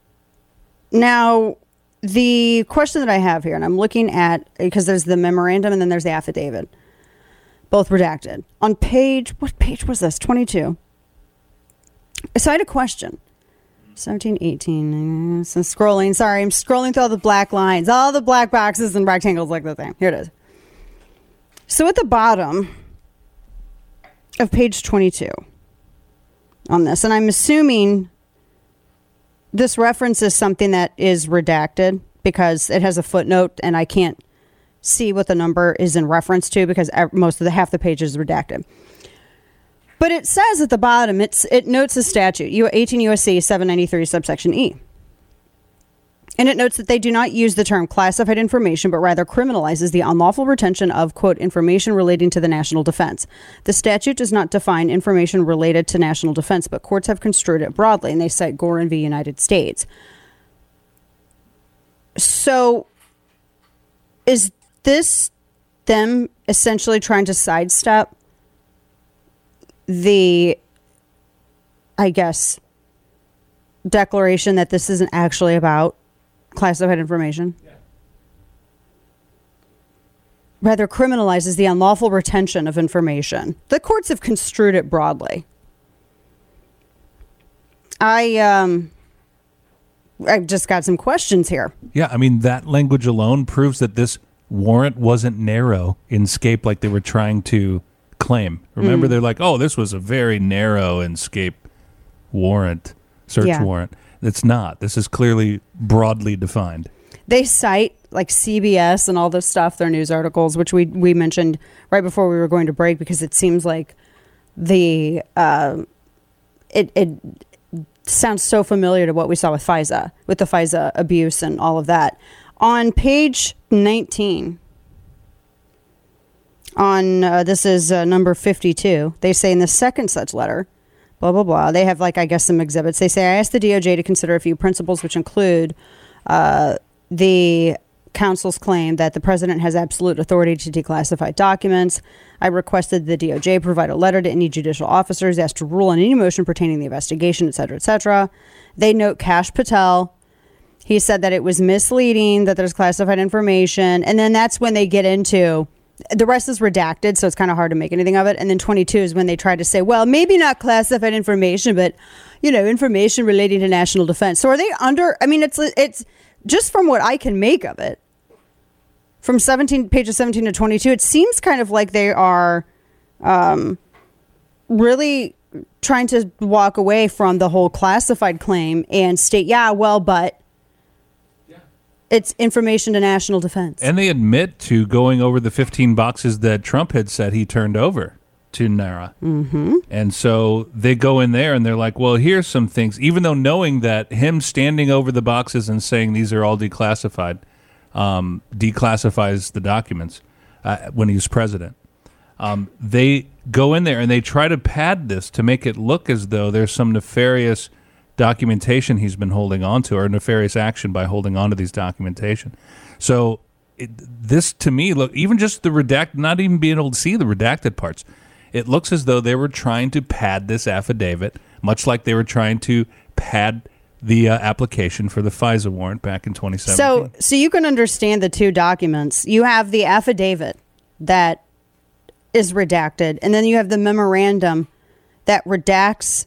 Now, the question that I have here, and I'm looking at, because there's the memorandum and then there's the affidavit, both redacted. On page, what page was this? twenty-two. So I had a question. seventeen, eighteen, so scrolling, sorry, I'm scrolling through all the black lines, all the black boxes and rectangles like the thing. Here it is. So at the bottom of page twenty-two on this, and I'm assuming this reference is something that is redacted because it has a footnote and I can't see what the number is in reference to because most of the half the page is redacted. But it says at the bottom, it's it notes a statute, eighteen U S C seven ninety-three subsection E. And it notes that they do not use the term classified information, but rather criminalizes the unlawful retention of, quote, information relating to the national defense. The statute does not define information related to national defense, but courts have construed it broadly, and they cite Gore v. United States. So is this them essentially trying to sidestep the, I guess, declaration that this isn't actually about classified information? Yeah. Rather criminalizes the unlawful retention of information. The courts have construed it broadly. I um, I just got some questions here. Yeah, I mean, that language alone proves that this warrant wasn't narrow in scope like they were trying to claim. Remember, mm. they're like, oh, this was a very narrow and scape warrant, search yeah. warrant. It's not. This is clearly broadly defined. They cite like C B S and all this stuff, their news articles, which we, we mentioned right before we were going to break, because it seems like the uh, it, it sounds so familiar to what we saw with FISA, with the FISA abuse and all of that. On page nineteen... On uh, this is uh, number fifty-two. They say in the second such letter, blah, blah, blah. They have, like, I guess some exhibits. They say, I asked the D O J to consider a few principles, which include uh, the counsel's claim that the president has absolute authority to declassify documents. I requested the D O J provide a letter to any judicial officers asked to rule on any motion pertaining to the investigation, et cetera, et cetera. They note Kash Patel. He said that it was misleading, that there's classified information. And then that's when they get into... The rest is redacted, so it's kind of hard to make anything of it. And then twenty-two is when they try to say, well, maybe not classified information, but, you know, information relating to national defense. So are they under, I mean, it's it's just from what I can make of it, from seventeen pages seventeen to twenty-two, it seems kind of like they are um, really trying to walk away from the whole classified claim and state, yeah, well, but. It's information to national defense. And they admit to going over the fifteen boxes that Trump had said he turned over to NARA. Mm-hmm. And so they go in there and they're like, well, here's some things, even though knowing that him standing over the boxes and saying these are all declassified, um, declassifies the documents uh, when he was president. Um, they go in there and they try to pad this to make it look as though there's some nefarious documentation he's been holding on to, or nefarious action by holding on to these documentation. So it, this to me, look, even just the redact, not even being able to see the redacted parts, it looks as though they were trying to pad this affidavit, much like they were trying to pad the uh, application for the FISA warrant back in twenty seventeen. So, so you can understand the two documents. You have the affidavit that is redacted, and then you have the memorandum that redacts.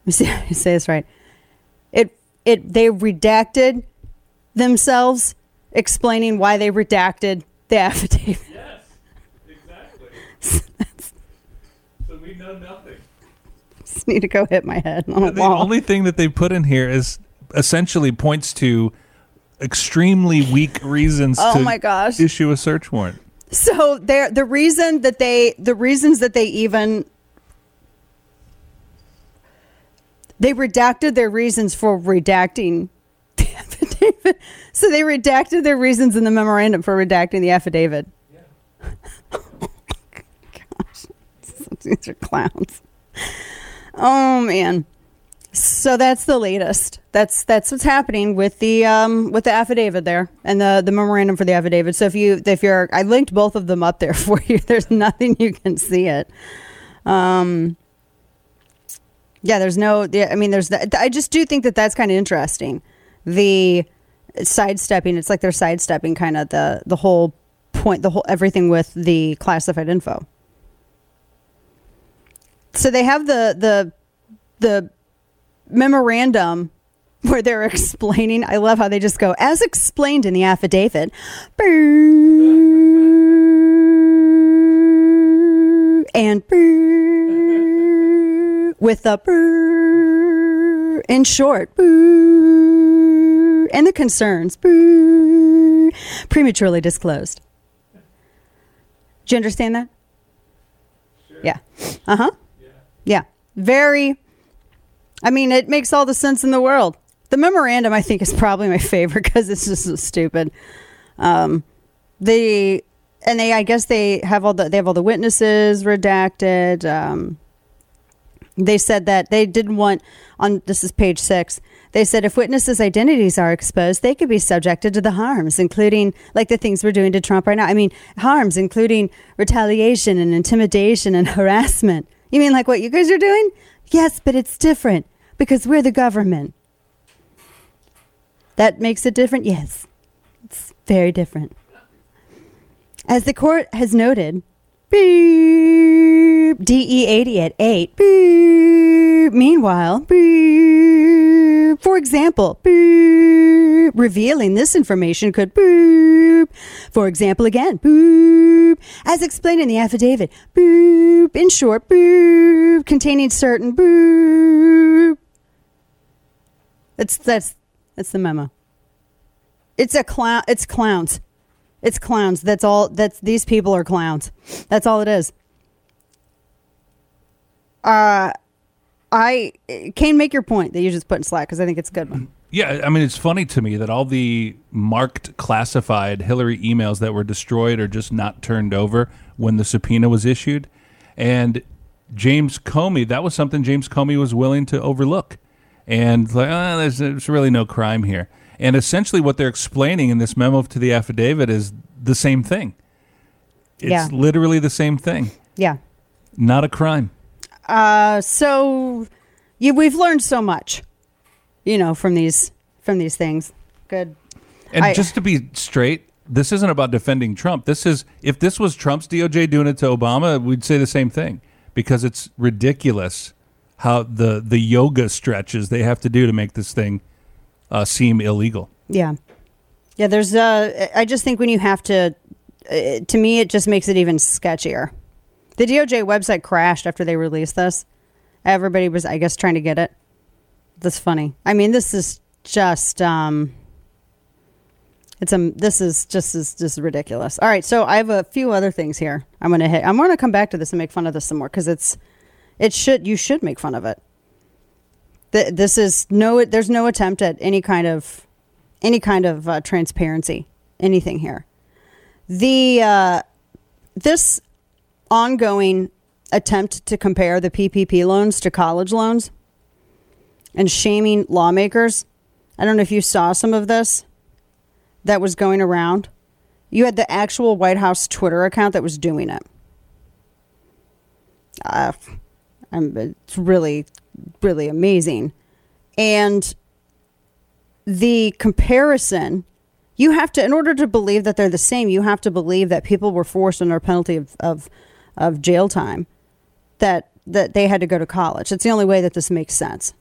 Let me see if I say this right. It it they redacted themselves, explaining why they redacted the affidavit. Yes, exactly. So we know nothing. I just need to go hit my head on a the wall. The only thing that they put in here is essentially points to extremely weak reasons oh to my gosh. issue a search warrant. So there, the reason that they the reasons that they even. They redacted their reasons for redacting the affidavit. So they redacted their reasons in the memorandum for redacting the affidavit. Yeah. Oh my gosh. These are clowns. Oh, man. So that's the latest. That's that's what's happening with the um, with the affidavit there and the, the memorandum for the affidavit. So if you if you're, I linked both of them up there for you. There's nothing you can see it. Um, yeah, there's no. Yeah, I mean, there's. The, I just do think that that's kind of interesting. The sidestepping. It's like they're sidestepping kind of the the whole point, the whole everything with the classified info. So they have the the the. memorandum where they're explaining. I love how they just go, as explained in the affidavit, brrr, and brrr, with the brrr, in short, brrr, and the concerns, brrr, prematurely disclosed. Do you understand that? Sure. Yeah. Uh huh. Yeah. yeah. Very. I mean, it makes all the sense in the world. The memorandum, I think, is probably my favorite because it's just so stupid. Um, the and they, I guess, they have all the they have all the witnesses redacted. Um, they said that they didn't want on this is page six. They said if witnesses' identities are exposed, they could be subjected to the harms, including like the things we're doing to Trump right now. I mean, harms including retaliation and intimidation and harassment. You mean like what you guys are doing? Yes, but it's different. Because we're the government. That makes it different? Yes. It's very different. As the court has noted, beep, D E eighty at eight, beep, meanwhile, beep, for example, beep, revealing this information could, beep, for example, again, beep, as explained in the affidavit, beep, in short, beep, containing certain, beep. That's, that's, that's the memo. It's a clown, it's clowns. It's clowns. That's all. That's these people are clowns. That's all it is. Uh, I Kane, make your point that you just put in Slack because I think it's a good one. Yeah, I mean, it's funny to me that all the marked classified Hillary emails that were destroyed or just not turned over when the subpoena was issued, and James Comey, that was something James Comey was willing to overlook, and like, oh, there's, there's really no crime here. And essentially what they're explaining in this memo to the affidavit is the same thing. It's yeah. literally the same thing. Yeah. Not a crime. Uh, so you, we've learned so much, you know, from these from these things. Good. And I, just to be straight, this isn't about defending Trump. This is, if this was Trump's D O J doing it to Obama, we'd say the same thing because it's ridiculous how the, the yoga stretches they have to do to make this thing Uh, seem illegal. Yeah. Yeah, there's, uh, I just think when you have to, uh, to me, it just makes it even sketchier. The D O J website crashed after they released this. Everybody was, I guess, trying to get it. That's funny. I mean, this is just, um, it's, um, this is just, is just ridiculous. All right. So I have a few other things here. I'm going to hit, I'm going to come back to this and make fun of this some more because it's, it should, you should make fun of it. This is no, there's no attempt at any kind of, any kind of uh, transparency, anything here. The, uh, this ongoing attempt to compare the P P P loans to college loans and shaming lawmakers. I don't know if you saw some of this that was going around. You had the actual White House Twitter account that was doing it. Uh, I'm, it's really... really amazing. And the comparison, you have to, in order to believe that they're the same, you have to believe that people were forced under penalty of, of, of jail time, that, that they had to go to college. It's the only way that this makes sense.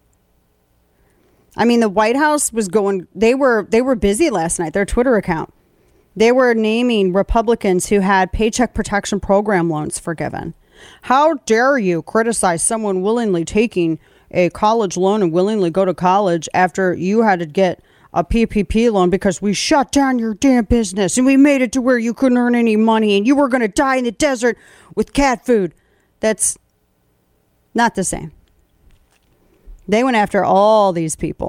I mean, the White House was going, they were, they were busy last night, their Twitter account. They were naming Republicans who had Paycheck Protection Program loans forgiven. How dare you criticize someone willingly taking a college loan and willingly go to college after you had to get a P P P loan because we shut down your damn business and we made it to where you couldn't earn any money and you were going to die in the desert with cat food. That's not the same. They went after all these people.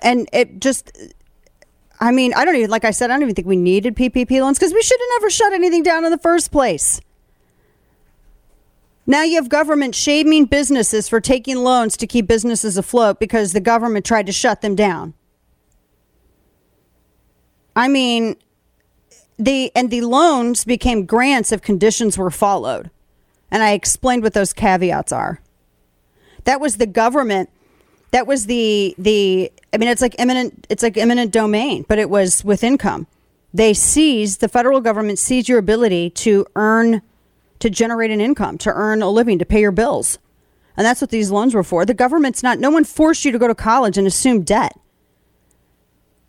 And it just, I mean, I don't even, like I said, I don't even think we needed P P P loans because we should have never shut anything down in the first place. Now you have government shaming businesses for taking loans to keep businesses afloat because the government tried to shut them down. I mean, the and the loans became grants if conditions were followed. And I explained what those caveats are. That was the government. That was the the I mean, it's like eminent it's like eminent domain, but it was with income. They seized, the federal government seized your ability to earn, to generate an income, to earn a living, to pay your bills. And that's what these loans were for. The government's not, no one forced you to go to college and assume debt.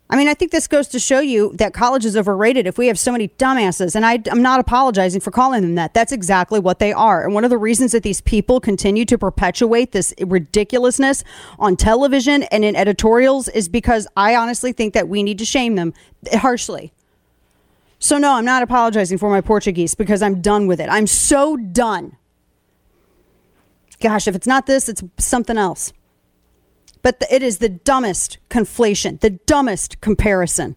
I mean, I think this goes to show you that college is overrated if we have so many dumbasses. And I, I'm not apologizing for calling them that. That's exactly what they are. And one of the reasons that these people continue to perpetuate this ridiculousness on television and in editorials is because I honestly think that we need to shame them harshly. So no, I'm not apologizing for my Portuguese because I'm done with it. I'm so done. Gosh, if it's not this, it's something else. But the, it is the dumbest conflation, the dumbest comparison.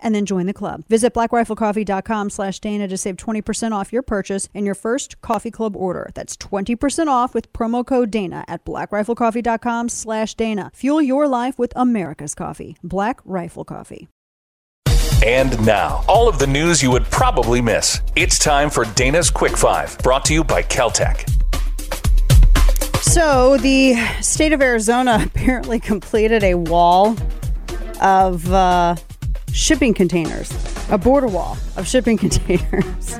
And then join the club. Visit black rifle coffee dot com slash Dana to save twenty percent off your purchase and your first coffee club order. That's twenty percent off with promo code Dana at black rifle coffee dot com slash Dana. Fuel your life with America's coffee. Black Rifle Coffee. And now, all of the news you would probably miss. It's time for Dana's Quick Five, brought to you by Kel Tec. So the state of Arizona apparently completed a wall of... Uh, shipping containers, a border wall of shipping containers.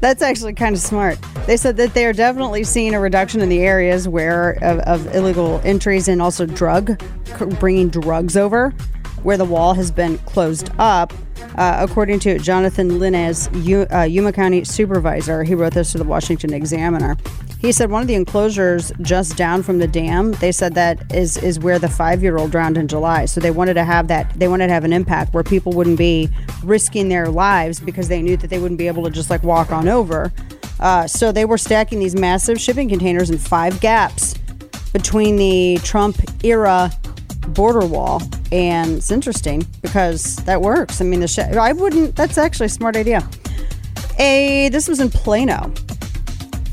That's actually kind of smart. They said that they are definitely seeing a reduction in the areas where of, of illegal entries and also drug, bringing drugs over, where the wall has been closed up. Uh, according to Jonathan Linnes, U, uh, Yuma County supervisor, he wrote this to the Washington Examiner. He said one of the enclosures just down from the dam, they said that is is where the five-year-old drowned in July. So they wanted to have that, they wanted to have an impact where people wouldn't be risking their lives because they knew that they wouldn't be able to just like walk on over. Uh, so they were stacking these massive shipping containers in five gaps between the Trump-era border wall, and it's interesting because that works. I mean, the sh- I wouldn't, that's actually a smart idea. A, this was in Plano.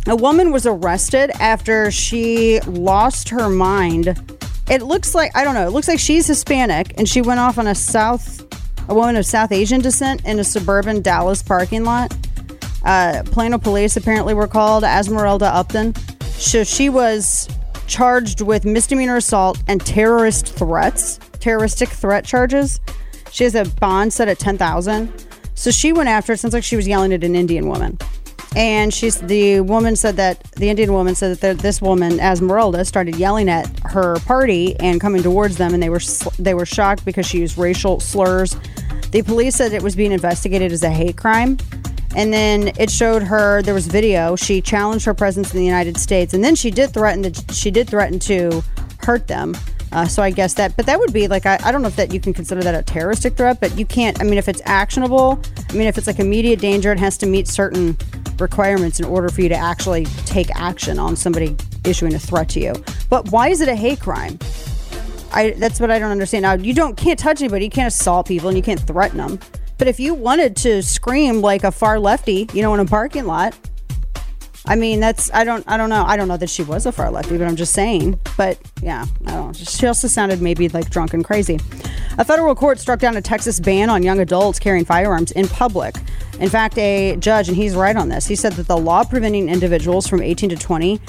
A woman was arrested after she lost her mind. It looks like, I don't know, it looks like she's Hispanic and she went off on a South, a woman of South Asian descent in a suburban Dallas parking lot. Uh, Plano police apparently were called, Esmeralda Upton. So she was charged with misdemeanor assault and terrorist threats, terroristic threat charges. She has a bond set at ten thousand dollars. So she went after it. Sounds like she was yelling at an Indian woman. And she's the woman said that the Indian woman said that the, this woman, Esmeralda, started yelling at her party and coming towards them, and they were they were shocked because she used racial slurs. The police said it was being investigated as a hate crime. And then it showed her, there was video. She challenged her presence in the United States, and then she did threaten that she did threaten to hurt them. Uh, so I guess that, but that would be like, I, I don't know if that you can consider that a terroristic threat, but you can't. I mean, if it's actionable, I mean, if it's like immediate danger, it has to meet certain requirements in order for you to actually take action on somebody issuing a threat to you. But why is it a hate crime? I that's what I don't understand. Now, you don't can't touch anybody, you can't assault people, and you can't threaten them. But if you wanted to scream like a far lefty, you know, in a parking lot, I mean, that's, I don't, I don't know. I don't know that she was a far lefty, but I'm just saying. But yeah, I don't know. She also sounded maybe like drunk and crazy. A federal court struck down a Texas ban on young adults carrying firearms in public. In fact, a judge, and he's right on this, he said that the law preventing individuals from eighteen to twenty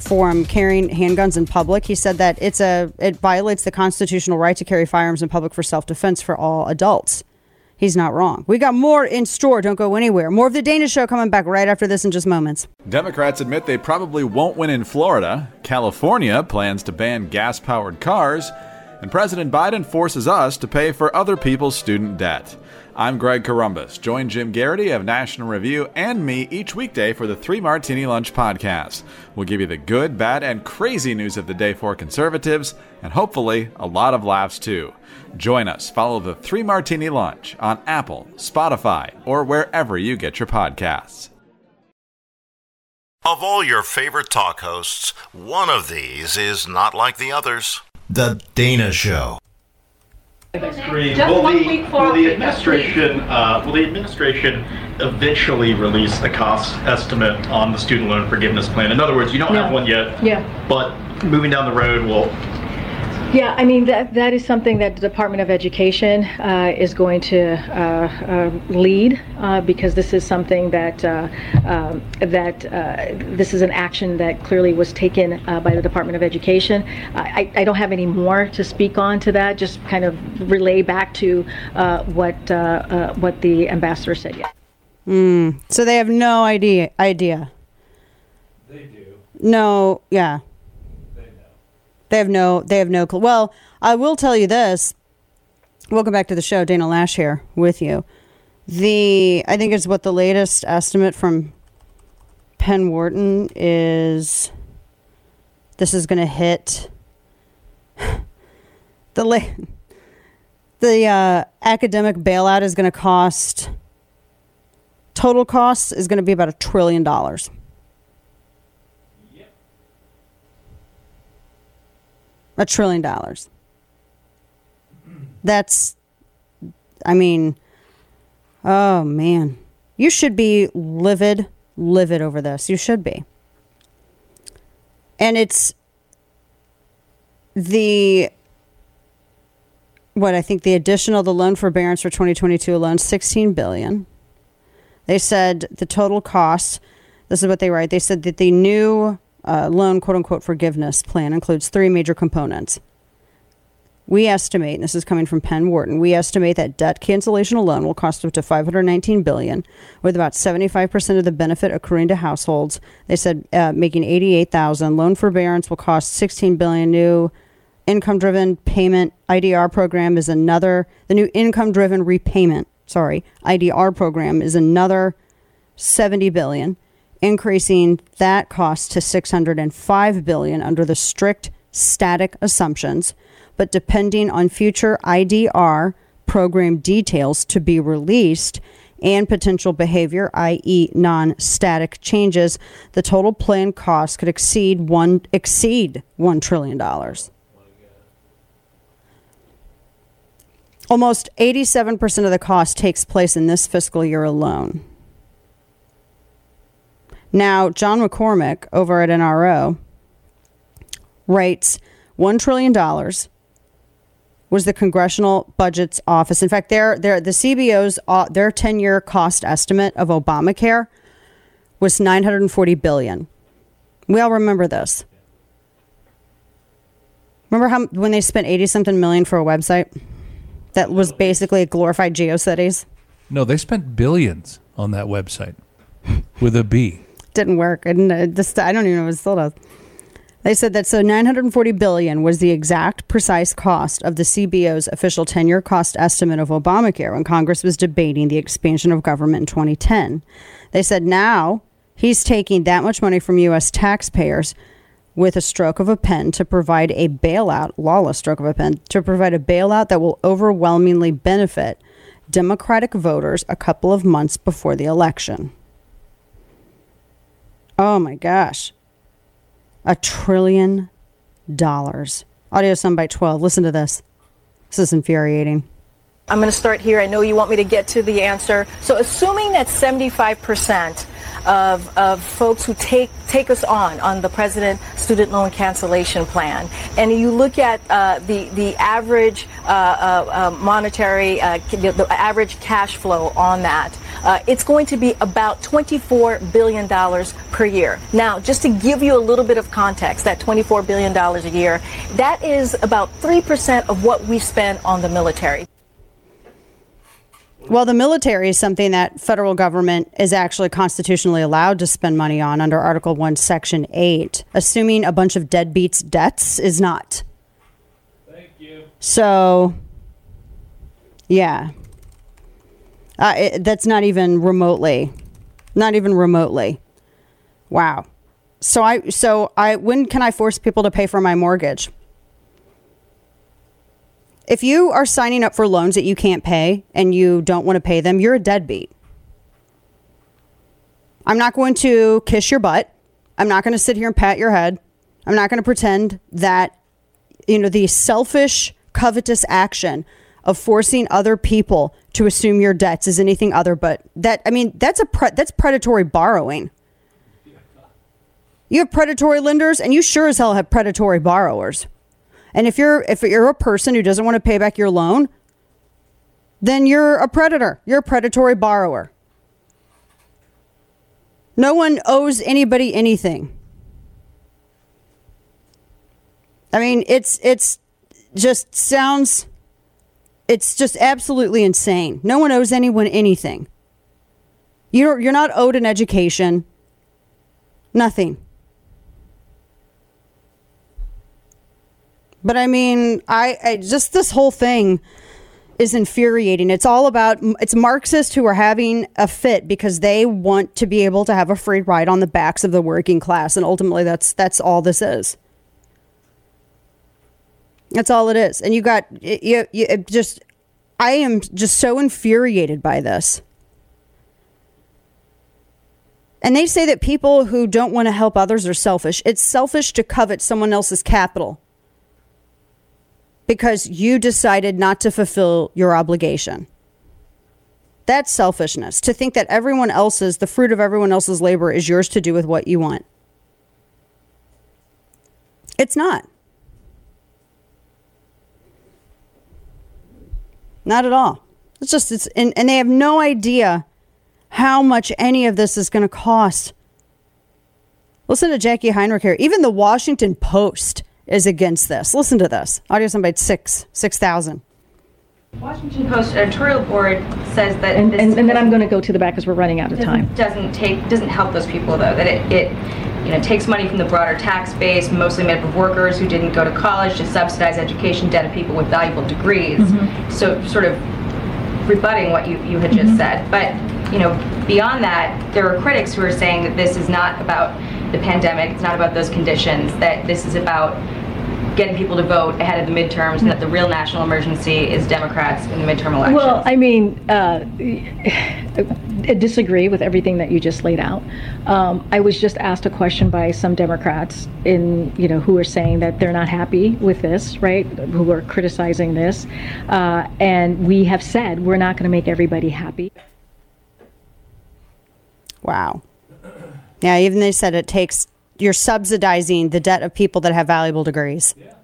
from carrying handguns in public, he said that it's a it violates the constitutional right to carry firearms in public for self-defense for all adults. he's not wrong. We got more in store. Don't go anywhere. More of the Dana Show coming back right after this in just moments. Democrats admit they probably won't win in Florida. California plans to ban gas-powered cars. And President Biden forces us to pay for other people's student debt. I'm Greg Corumbus. Join Jim Garrity of National Review and me each weekday for the Three Martini Lunch podcast. We'll give you the good, bad, and crazy news of the day for conservatives, and hopefully a lot of laughs too. Join us. Follow the Three Martini Lunch on Apple, Spotify, or wherever you get your podcasts. Of all your favorite talk hosts, one of these is not like the others. The Dana Show. Will the, will the administration uh, will the administration eventually release a cost estimate on the student loan forgiveness plan? In other words, you don't no. have one yet. Yeah. But moving down the road, we'll. Yeah, I mean that that is something that the Department of Education uh, is going to uh, uh, lead uh, because this is something that uh, uh, that uh, this is an action that clearly was taken uh, by the Department of Education. I, I don't have any more to speak on to that. Just kind of relay back to uh, what uh, uh, what the ambassador said. Yeah. Mm, so they have no idea. Idea. They do. No. Yeah. They have no, they have no clue. Well, I will tell you this. Welcome back to the show. Dana Lash here with you. The, I think it's what the latest estimate from Penn Wharton is, this is going to hit the, la- the uh, academic bailout is going to cost, total costs is going to be about a trillion dollars. A trillion dollars. That's, I mean, oh man. You should be livid, livid over this. You should be. And it's the, what I think the additional, the loan forbearance for twenty twenty-two alone, sixteen billion dollars. They said the total cost, this is what they write, they said that the new Uh, loan, quote-unquote, forgiveness plan includes three major components. We estimate, and this is coming from Penn Wharton, we estimate that debt cancellation alone will cost up to five hundred nineteen billion dollars, with about seventy-five percent of the benefit accruing to households. They said uh, making eighty-eight thousand dollars. Loan forbearance will cost sixteen billion dollars. New income-driven payment I D R program is another. The new income-driven repayment, sorry, I D R program is another seventy billion dollars. Increasing that cost to six hundred five billion dollars under the strict static assumptions, but depending on future I D R program details to be released and potential behavior, that is non-static changes, the total plan cost could exceed one exceed one trillion dollars. Almost eighty-seven percent of the cost takes place in this fiscal year alone. Now, John McCormick over at N R O writes, one trillion dollars was the Congressional Budgets Office. In fact, their, their, the C B O's uh, their ten-year cost estimate of Obamacare was nine hundred forty billion dollars. We all remember this. Remember how when they spent eighty-something million dollars for a website that was basically a glorified GeoCities? No, they spent billions on that website with a B. Didn't work. And uh, this, I don't even know if it still does. They said that so nine hundred forty billion dollars was the exact precise cost of the C B O's official ten-year cost estimate of Obamacare when Congress was debating the expansion of government in twenty ten. They said now he's taking that much money from U S taxpayers with a stroke of a pen to provide a bailout, lawless stroke of a pen, to provide a bailout that will overwhelmingly benefit Democratic voters a couple of months before the election. Oh my gosh. A trillion dollars. Audio Soundbite twelve. Listen to this. This is infuriating. I'm going to start here. I know you want me to get to the answer. So assuming that seventy-five percent of, of folks who take take us on, on the President's student loan cancellation plan, and you look at uh, the, the average uh, uh, monetary, uh, the average cash flow on that, uh, it's going to be about twenty-four billion dollars per year. Now, just to give you a little bit of context, that twenty-four billion dollars a year, that is about three percent of what we spend on the military. Well, the military is something that federal government is actually constitutionally allowed to spend money on under Article one, Section eight, assuming a bunch of deadbeats' debts is not. Thank you. So, yeah. Uh, it, that's not even remotely, not even remotely. Wow. So I, so I, when can I force people to pay for my mortgage? If you are signing up for loans that you can't pay and you don't want to pay them, you're a deadbeat. I'm not going to kiss your butt. I'm not going to sit here and pat your head. I'm not going to pretend that, you know, the selfish, covetous action of forcing other people to assume your debts is anything other but that. I mean, that's a pre- that's predatory borrowing. You have predatory lenders, and you sure as hell have predatory borrowers. And if you're if you're a person who doesn't want to pay back your loan, then you're a predator. You're a predatory borrower. No one owes anybody anything. I mean, it's it's just sounds. It's just absolutely insane. No one owes anyone anything. You're you're not owed an education. Nothing. But I mean, I, I just this whole thing is infuriating. It's all about it's Marxists who are having a fit because they want to be able to have a free ride on the backs of the working class. And ultimately, that's that's all this is. That's all it is. And you got it, you, you it just I am just so infuriated by this. And they say that people who don't want to help others are selfish. It's selfish to covet someone else's capital because you decided not to fulfill your obligation. That's selfishness. To think that everyone else's, the fruit of everyone else's labor is yours to do with what you want. It's not. Not at all. It's just, it's, and, and they have no idea how much any of this is going to cost. Listen to Jackie Heinrich here. Even the Washington Post is against this. Listen to this. Audio soundbite six, six thousand. Washington Post editorial board says that... And, this and, and then I'm going to go to the back because we're running out of time. Doesn't take, doesn't help those people, though, that it, it, you know, takes money from the broader tax base, mostly made up of workers who didn't go to college, to subsidize education debt of people with valuable degrees. Mm-hmm. So sort of rebutting what you, you had just mm-hmm. said. But, you know, beyond that, there are critics who are saying that this is not about the pandemic, it's not about those conditions, that this is about getting people to vote ahead of the midterms, and that the real national emergency is Democrats in the midterm elections. Well, I mean, uh, I disagree with everything that you just laid out. Um, I was just asked a question by some Democrats in, you know, who are saying that they're not happy with this, right? Who are criticizing this, uh, and we have said we're not going to make everybody happy. Wow. Yeah, even they said it takes. You're subsidizing the debt of people that have valuable degrees. Yeah.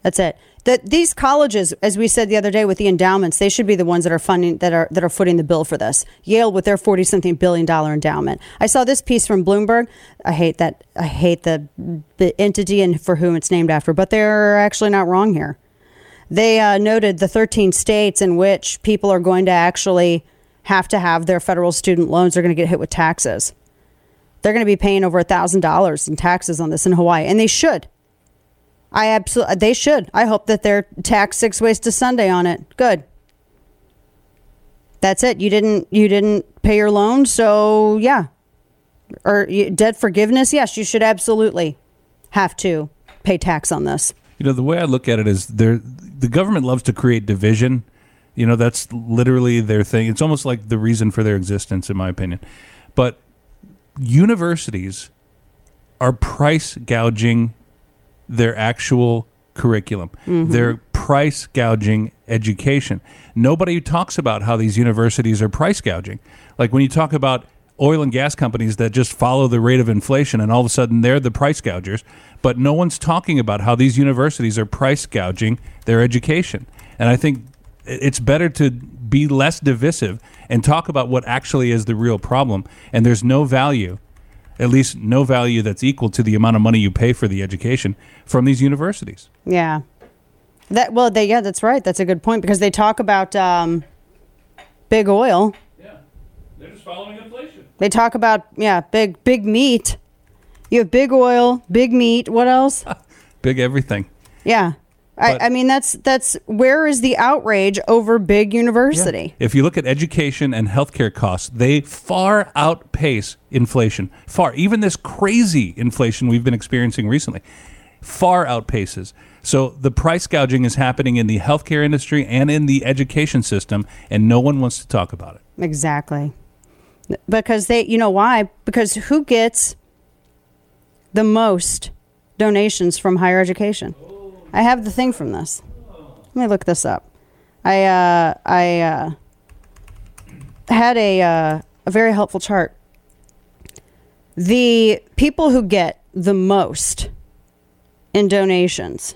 That's it. That these colleges, as we said the other day with the endowments, they should be the ones that are funding, that are that are footing the bill for this. Yale with their forty-something billion dollar endowment. I saw this piece from Bloomberg. I hate that. I hate the the entity and for whom it's named after, but they're actually not wrong here. They uh, noted the thirteen states in which people are going to actually have to have their federal student loans are going to get hit with taxes. They're going to be paying over one thousand dollars in taxes on this in Hawaii, and they should. I absolutely, they should. I hope that they're taxed six ways to Sunday on it. Good. That's it. You didn't, you didn't pay your loan, so yeah. Or you, debt forgiveness, yes, you should absolutely have to pay tax on this. You know, the way I look at it is there, the government loves to create division. You know, that's literally their thing. It's almost like the reason for their existence, in my opinion. But universities are price gouging their actual curriculum. Mm-hmm. They're price gouging education. Nobody talks about how these universities are price gouging. Like when you talk about oil and gas companies that just follow the rate of inflation and all of a sudden they're the price gougers, but no one's talking about how these universities are price gouging their education. And I think it's better to be less divisive and talk about what actually is the real problem. And there's no value, at least no value that's equal to the amount of money you pay for the education from these universities. Yeah. That well, they yeah, that's right. That's a good point because they talk about um, big oil. Yeah, they're just following inflation. They talk about, yeah, big big meat. You have big oil, big meat. What else? Big everything. Yeah. But, I, I mean, that's that's where is the outrage over big university? Yeah. If you look at education and healthcare costs, they far outpace inflation. Far. Even this crazy inflation we've been experiencing recently far outpaces. So the price gouging is happening in the healthcare industry and in the education system, and no one wants to talk about it. Exactly. Because they, you know why? Because who gets the most donations from higher education? I have the thing from this. Let me look this up. I uh, I uh, had a uh, a very helpful chart. The people who get the most in donations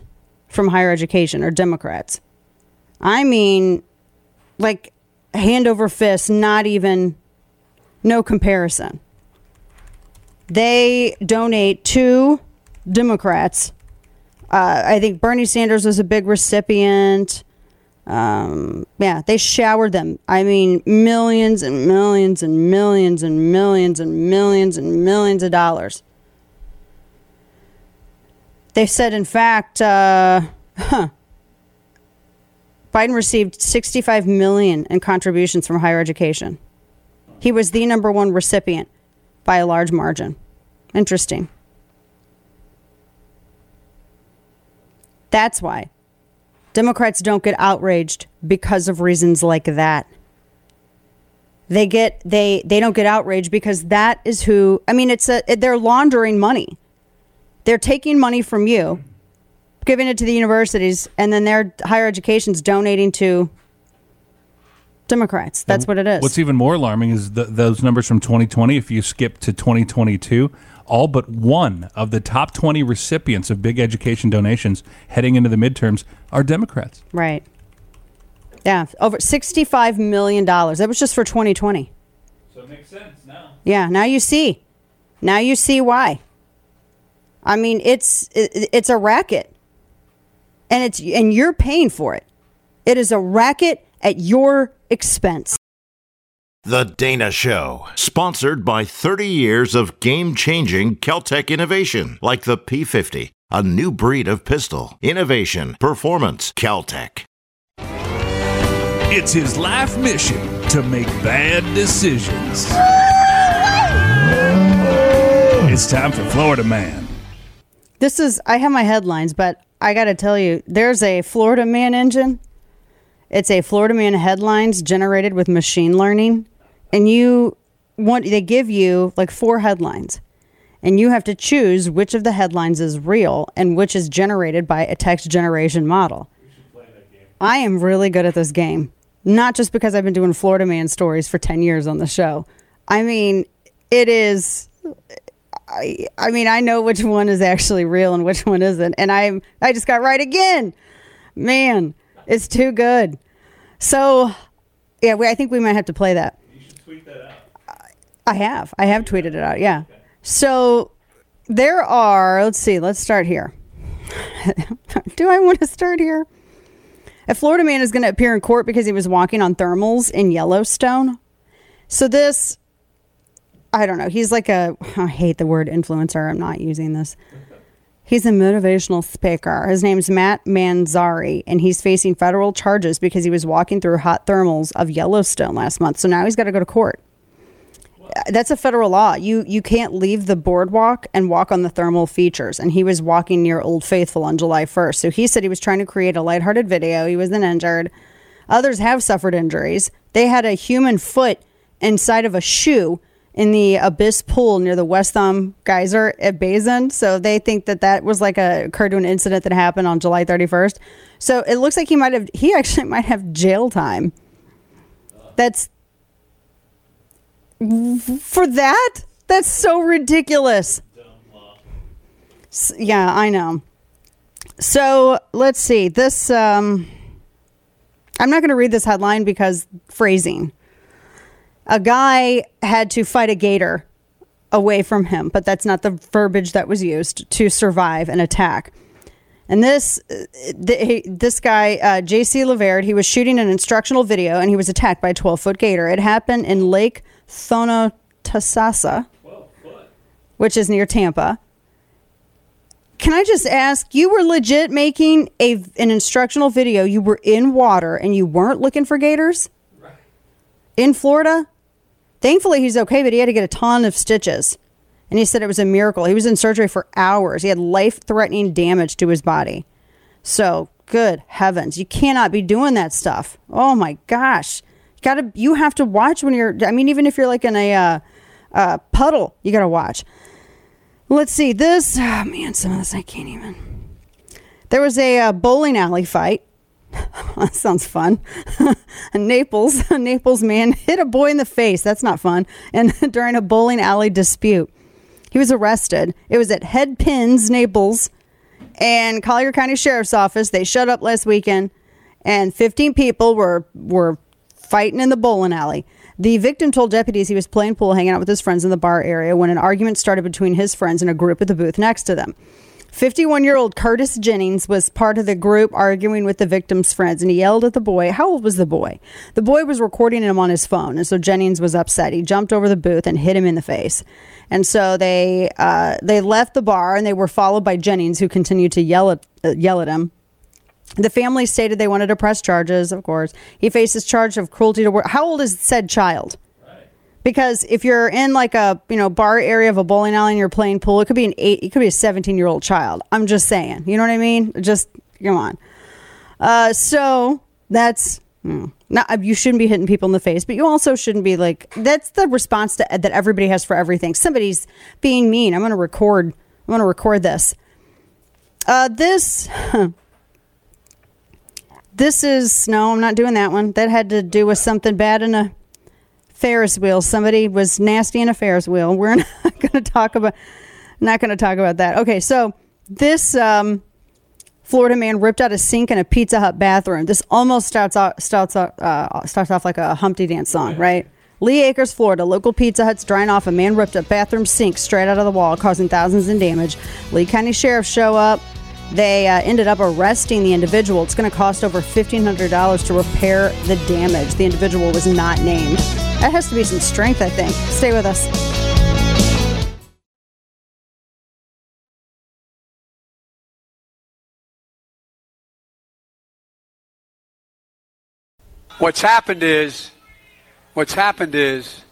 from higher education are Democrats. I mean, like hand over fist, not even, no comparison. They donate to Democrats. Uh, I think Bernie Sanders was a big recipient. Um, yeah, they showered them. I mean, millions and millions and millions and millions and millions and millions of dollars. They said, in fact, uh, huh, Biden received sixty-five million dollars in contributions from higher education. He was the number one recipient by a large margin. Interesting. That's why Democrats don't get outraged because of reasons like that. They get they they don't get outraged because that is who I mean, it's a they're laundering money. They're taking money from you, giving it to the universities, and then their higher education's donating to Democrats. That's what it is. What's even more alarming is the, those numbers from twenty twenty. If you skip to twenty twenty-two, all but one of the top twenty recipients of big education donations heading into the midterms are Democrats. Right. Yeah. Over sixty-five million dollars. That was just for twenty twenty. So it makes sense now. Yeah. Now you see. Now you see why. I mean, it's it's a racket. And it's and you're paying for it. It is a racket at your expense. The Dana Show, sponsored by thirty years of game-changing Kel Tec innovation, like the P fifty, a new breed of pistol. Innovation, performance, Kel Tec. It's his life mission to make bad decisions. It's time for Florida Man. This is, I have my headlines, but I got to tell you, there's a Florida Man engine. It's a Florida Man headlines generated with machine learning. And you want they give you like four headlines, and you have to choose which of the headlines is real and which is generated by a text generation model. You should play that game. I am really good at this game, not just because I've been doing Florida Man stories for ten years on the show. I mean, it is. I, I mean, I know which one is actually real and which one isn't. And I I just got right again. Man, it's too good. So, yeah, we, I think we might have to play that. You should tweet that out. I have. I have tweeted it out, yeah. Okay. So there are, let's see, let's start here. Do I want to start here? A Florida man is going to appear in court because he was walking on thermals in Yellowstone. So this, I don't know, he's like a, I hate the word influencer. I'm not using this. He's a motivational speaker. His name's Matt Manzari, and he's facing federal charges because he was walking through hot thermals of Yellowstone last month. So now he's got to go to court. Wow. That's a federal law. You you can't leave the boardwalk and walk on the thermal features. And he was walking near Old Faithful on July first. So he said he was trying to create a lighthearted video. He wasn't injured. Others have suffered injuries. They had a human foot inside of a shoe in the Abyss Pool near the West Thumb Geyser at Basin. So they think that that was like a occurred to an incident that happened on July thirty-first. So it looks like he might have, he actually might have jail time. That's, for that? That's so ridiculous. So, yeah, I know. So let's see. This, um, I'm not going to read this headline because phrasing. A guy had to fight a gator away from him, but that's not the verbiage that was used to survive an attack. And this the, this guy, uh, J C LeVaird, he was shooting an instructional video and he was attacked by a twelve-foot gator. It happened in Lake Thonosassa, which is near Tampa. Can I just ask, you were legit making a an instructional video. You were in water and you weren't looking for gators? Right. In Florida? Thankfully, he's okay, but he had to get a ton of stitches. And he said it was a miracle. He was in surgery for hours. He had life-threatening damage to his body. So, good heavens. You cannot be doing that stuff. Oh, my gosh. You gotta, you have to watch when you're... I mean, even if you're like in a uh, uh, puddle, you got to watch. Let's see. This... Oh, man, some of this I can't even... There was a uh, bowling alley fight. That sounds fun. In Naples, a Naples man hit a boy in the face. That's not fun. And during a bowling alley dispute. He was arrested. It was at Head Pins, Naples, and Collier County Sheriff's Office. They shut up last weekend, and fifteen people were were fighting in the bowling alley. The victim told deputies he was playing pool, hanging out with his friends in the bar area when an argument started between his friends and a group at the booth next to them. fifty-one-year-old Curtis Jennings was part of the group arguing with the victim's friends, and he yelled at the boy. How old was the boy? The boy was recording him on his phone, and so Jennings was upset. He jumped over the booth and hit him in the face. And so they uh, they left the bar, and they were followed by Jennings, who continued to yell at, uh, yell at him. The family stated they wanted to press charges, of course. He faces charge of cruelty to work. How old is said child? Because if you're in like a, you know, bar area of a bowling alley and you're playing pool, it could be an eight, it could be a seventeen-year-old child. I'm just saying. You know what I mean? Just come on. Uh, so that's hmm, not, you shouldn't be hitting people in the face, but you also shouldn't be like, that's the response to, that everybody has for everything. Somebody's being mean. I'm going to record. I'm going to record this. Uh, this. Huh. This is no. I'm not doing that one. That had to do with something bad in a Ferris wheel. Somebody was nasty in a Ferris wheel. We're not going to talk about not going to talk about that. Okay, so this um, Florida man ripped out a sink in a Pizza Hut bathroom. This almost starts off, starts off, uh, starts off like a Humpty Dance song, right? Lee Acres, Florida. Local Pizza Hut's drying off. A man ripped a bathroom sink straight out of the wall, causing thousands in damage. Lee County Sheriff show up. They uh, ended up arresting the individual. It's going to cost over fifteen hundred dollars to repair the damage. The individual was not named. That has to be some strength, I think. Stay with us. What's happened is, what's happened is,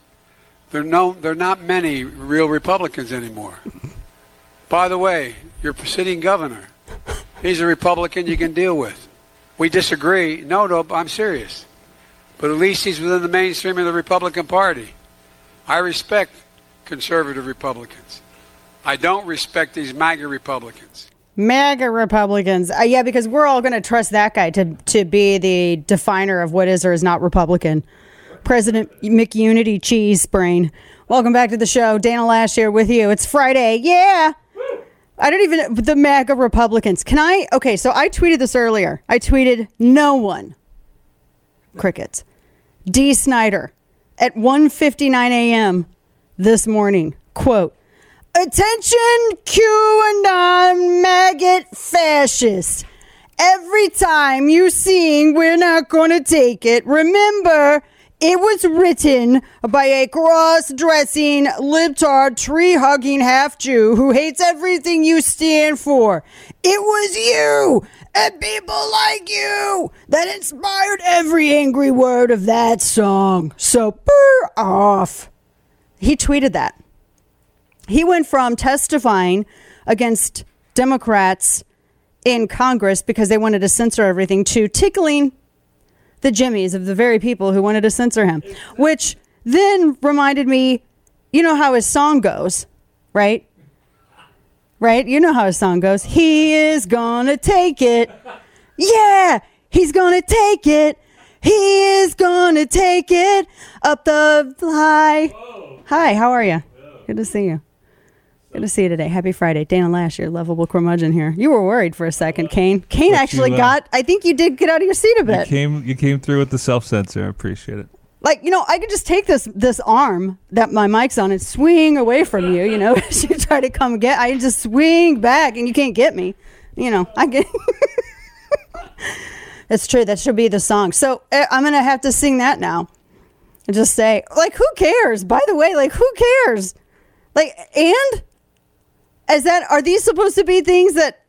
there no, there are not many real Republicans anymore. By the way, your sitting governor, he's a Republican you can deal with. We disagree. No, no, I'm serious. But at least he's within the mainstream of the Republican Party. I respect conservative Republicans. I don't respect these MAGA Republicans. MAGA Republicans. Uh, yeah, because we're all going to trust that guy to, to be the definer of what is or is not Republican. President McUnity Cheese Brain. Welcome back to the show. Dana Lash here with you. It's Friday. Yeah. I don't even, the MAGA Republicans. Can I, okay, so I tweeted this earlier. I tweeted, no one, crickets, Dee Snider at one fifty-nine a.m. this morning, quote, attention QAnon maggot fascists. Every time you sing We're Not Gonna Take It, remember it was written by a cross-dressing, libtard, tree-hugging half-Jew who hates everything you stand for. It was you and people like you that inspired every angry word of that song. So, burr off. He tweeted that. He went from testifying against Democrats in Congress because they wanted to censor everything to tickling the jimmies of the very people who wanted to censor him, which then reminded me, you know how his song goes, right? Right? You know how his song goes. He is gonna take it. Yeah, he's gonna take it. He is gonna take it up the high. Whoa. Hi, how are you? Good to see you. Good to see you today. Happy Friday. Dana Lash, your lovable curmudgeon here. You were worried for a second, Kane. Kane Let actually got, I think you did get out of your seat a bit. You came, you came through with the self-censor. I appreciate it. Like, you know, I could just take this this arm that my mic's on and swing away from you, you know, as you try to come get, I just swing back and you can't get me. you know, I get it's true. That should be the song. So I'm going to have to sing that now and just say, like, who cares? By the way, like, who cares? Like, and is that, are these supposed to be things that,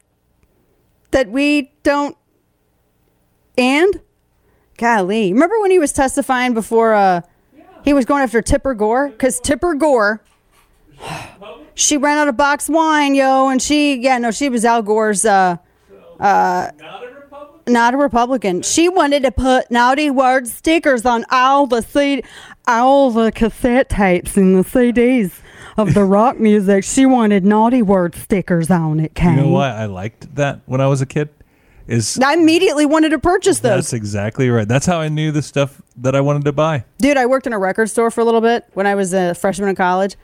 that we don't, and golly, remember when he was testifying before, uh, yeah. he was going after Tipper Gore? Because Tipper Gore, she ran out of boxed wine, yo, and she, yeah, no, she was Al Gore's, uh, uh, not a Republican. Not a Republican. She wanted to put naughty word stickers on all the C D, all the cassette tapes and the C Ds of the rock music. She wanted naughty word stickers on it, Kane. You know why I liked that when I was a kid? Is I immediately wanted to purchase those. That's exactly right. That's how I knew the stuff that I wanted to buy. Dude, I worked in a record store for a little bit when I was a freshman in college.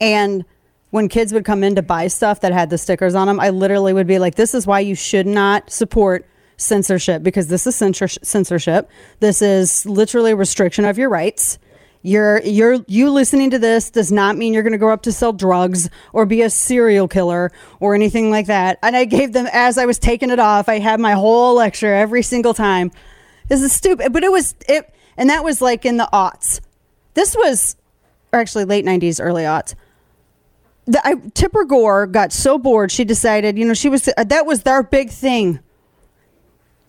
And when kids would come in to buy stuff that had the stickers on them, I literally would be like, this is why you should not support censorship, because this is censorship. This is literally restriction of your rights. You're, you're, you listening to this does not mean you're going to grow up to sell drugs or be a serial killer or anything like that. And I gave them, as I was taking it off, I had my whole lecture every single time. This is stupid, but it was it, and that was like in the aughts. This was, or actually late nineties, early aughts. The, I, Tipper Gore got so bored she decided, you know, she was that was their big thing.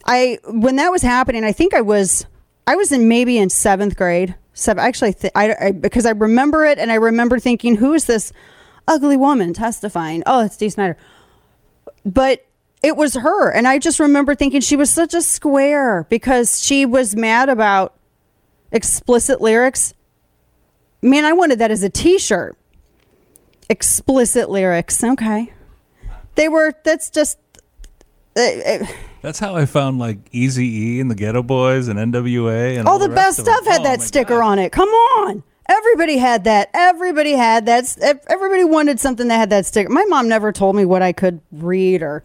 I when that was happening, I think I was I was in maybe in seventh grade. So actually, th- I, I, because I remember it, and I remember thinking, who is this ugly woman testifying? Oh, it's Dee Snider. But it was her. And I just remember thinking she was such a square because she was mad about explicit lyrics. Man, I wanted that as a T-shirt. Explicit lyrics. Okay. They were, that's just... Uh, uh, That's how I found like Eazy-E and the Ghetto Boys and N W A and all, all the, the best stuff had oh, that sticker God. on it. Come on. Everybody had that. Everybody had that. Everybody wanted something that had that sticker. My mom never told me what I could read or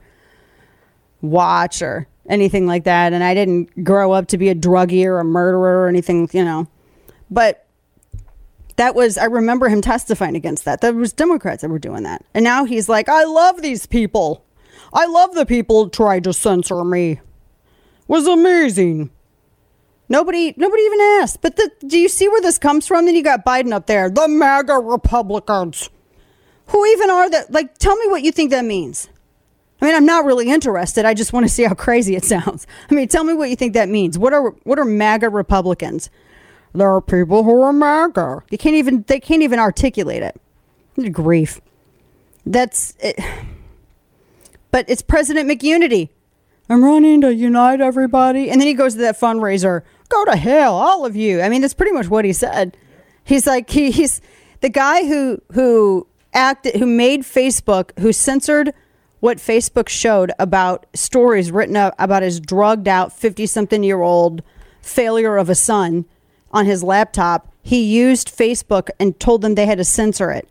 watch or anything like that. And I didn't grow up to be a druggie or a murderer or anything, you know. But that was, I remember him testifying against that. That was Democrats that were doing that. And now he's like, I love these people. I love the people who tried to censor me. It was amazing. Nobody nobody even asked. But the, do you see where this comes from? Then you got Biden up there. The MAGA Republicans. Who even are that? Like, tell me what you think that means. I mean, I'm not really interested. I just want to see how crazy it sounds. I mean, tell me what you think that means. What are what are MAGA Republicans? There are people who are MAGA. You can't even, they can't even articulate it. Grief. That's... it. But it's President McUnity. I'm running to unite everybody. And then he goes to that fundraiser. Go to hell, all of you. I mean, that's pretty much what he said. He's like, he, he's the guy who who acted, who made Facebook, who censored what Facebook showed about stories written up about his drugged out fifty-something-year-old failure of a son on his laptop. He used Facebook and told them they had to censor it.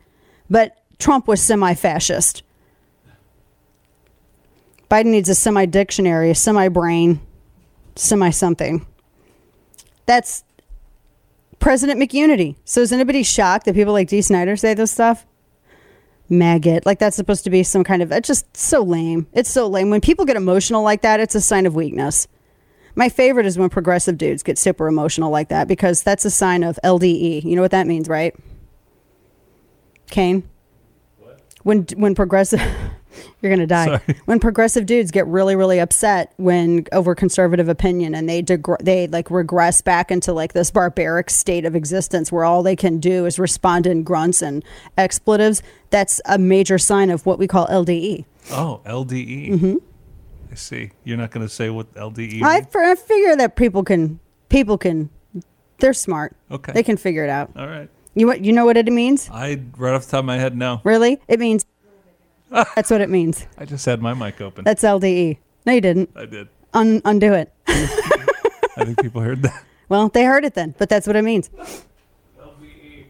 But Trump was semi-fascist. Biden needs a semi-dictionary, a semi-brain, semi-something. That's President McUnity. So is anybody shocked that people like Dee Snider say this stuff? Maggot. Like that's supposed to be some kind of... It's just so lame. It's so lame. When people get emotional like that, it's a sign of weakness. My favorite is when progressive dudes get super emotional like that because that's a sign of L D E. You know what that means, right? Kane? What? When, when progressive... You're going to die. Sorry. When progressive dudes get really, really upset when over conservative opinion and they degre- they like regress back into like this barbaric state of existence where all they can do is respond in grunts and expletives. That's a major sign of what we call L D E. Oh, L D E. Mm-hmm. I see. You're not going to say what L D E I, I figure that people can, people can, they're smart. Okay. They can figure it out. All right. You, you know what it means? I, right off the top of my head, no. Really? It means... That's what it means. I just had my mic open. That's L D E. No, you didn't. I did. Un- undo it. I think people heard that. Well, they heard it then, but that's what it means. L D E.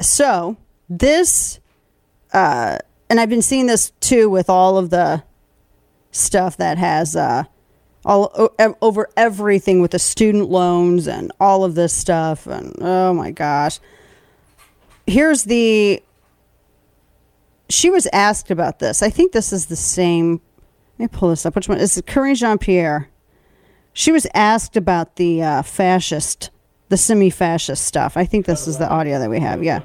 So this, uh, and I've been seeing this too with all of the stuff that has uh, all o- over everything with the student loans and all of this stuff. And oh my gosh. Here's the... she was asked about this. I think this is the same. Let me pull this up. Which one? This is Karine Jean-Pierre. She was asked about the uh, fascist, the semi-fascist stuff. I think this is the audio that we have. Yeah.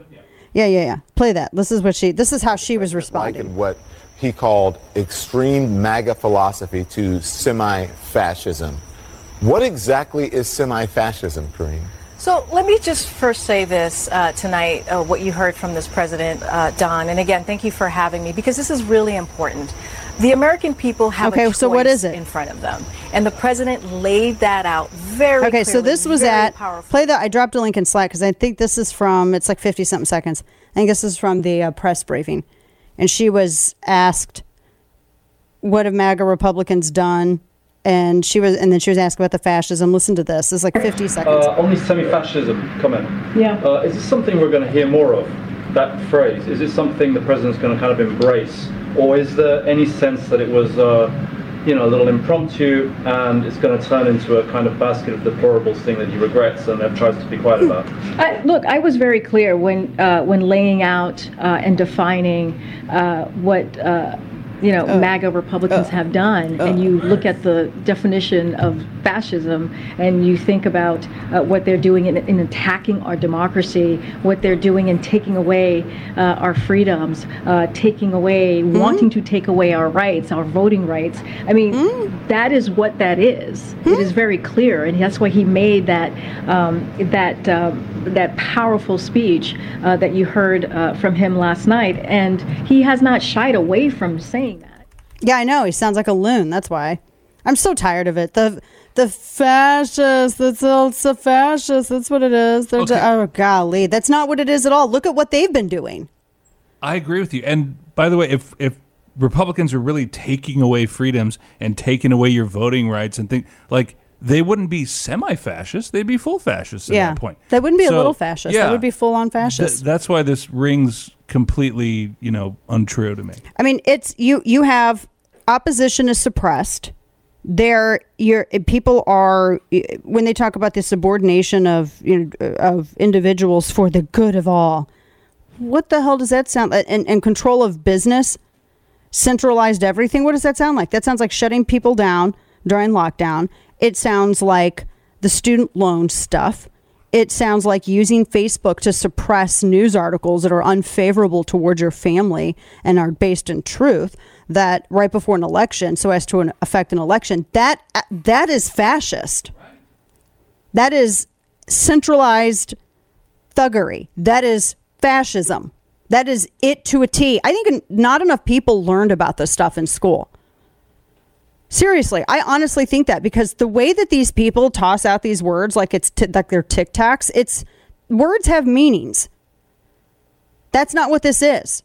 Yeah, yeah, yeah. Play that. This is what she, this is how she was responding. Like what he called extreme MAGA philosophy to semi-fascism. What exactly is semi-fascism, Karine? So let me just first say this uh, tonight, uh, what you heard from this president, uh, Don. And again, thank you for having me, because this is really important. The American people have okay, a choice so what is it? in front of them. And the president laid that out very okay, clearly. Okay, so this was at, powerful. play that, I dropped a link in Slack, because I think this is from, it's like fifty-something seconds. I think this is from the uh, press briefing. And she was asked, what have MAGA Republicans done? And she was, and then she was asked about the fascism. Listen to this. It's like fifty seconds. Uh, on the semi-fascism comment, yeah. Uh, is this something we're going to hear more of? That phrase, is it something the president's going to kind of embrace, or is there any sense that it was, uh, you know, a little impromptu, and it's going to turn into a kind of basket of deplorables thing that he regrets and then tries to be quiet about? I, look, I was very clear when uh, when laying out uh, and defining uh, what. Uh, you know, uh, MAGA Republicans uh, have done, uh, and you look at the definition of fascism, and you think about uh, what they're doing in, in attacking our democracy, what they're doing in taking away uh, our freedoms, uh, taking away, mm-hmm. wanting to take away our rights, our voting rights. I mean, mm-hmm. that is what that is. Mm-hmm. It is very clear, and that's why he made that um, that um, that powerful speech uh, that you heard uh, from him last night, and he has not shied away from saying that. Yeah, I know. He sounds like a loon. That's why. I'm so tired of it. The the fascists. That's all. It's the fascists. That's what it is. They're okay. di- oh, golly. That's not what it is at all. Look at what they've been doing. I agree with you. And by the way, if, if Republicans are really taking away freedoms and taking away your voting rights and things, like, they wouldn't be semi-fascist. They'd be full fascist at yeah. that point. They wouldn't be so, a little fascist. Yeah, they would be full-on fascist. Th- that's why this rings completely, you know, untrue to me. I mean, it's you. You have opposition is suppressed. There, your people are when they talk about the subordination of you know, of individuals for the good of all. What the hell does that sound? And, and control of business, centralized everything. What does that sound like? That sounds like shutting people down during lockdown. It sounds like the student loan stuff. It sounds like using Facebook to suppress news articles that are unfavorable towards your family and are based in truth, that right before an election, so as to an, affect an election. That that is fascist. That is centralized thuggery. That is fascism. That is it to a T. I think not enough people learned about this stuff in school. Seriously, I honestly think that, because the way that these people toss out these words like it's t- like they're Tic Tacs, it's words have meanings. That's not what this is.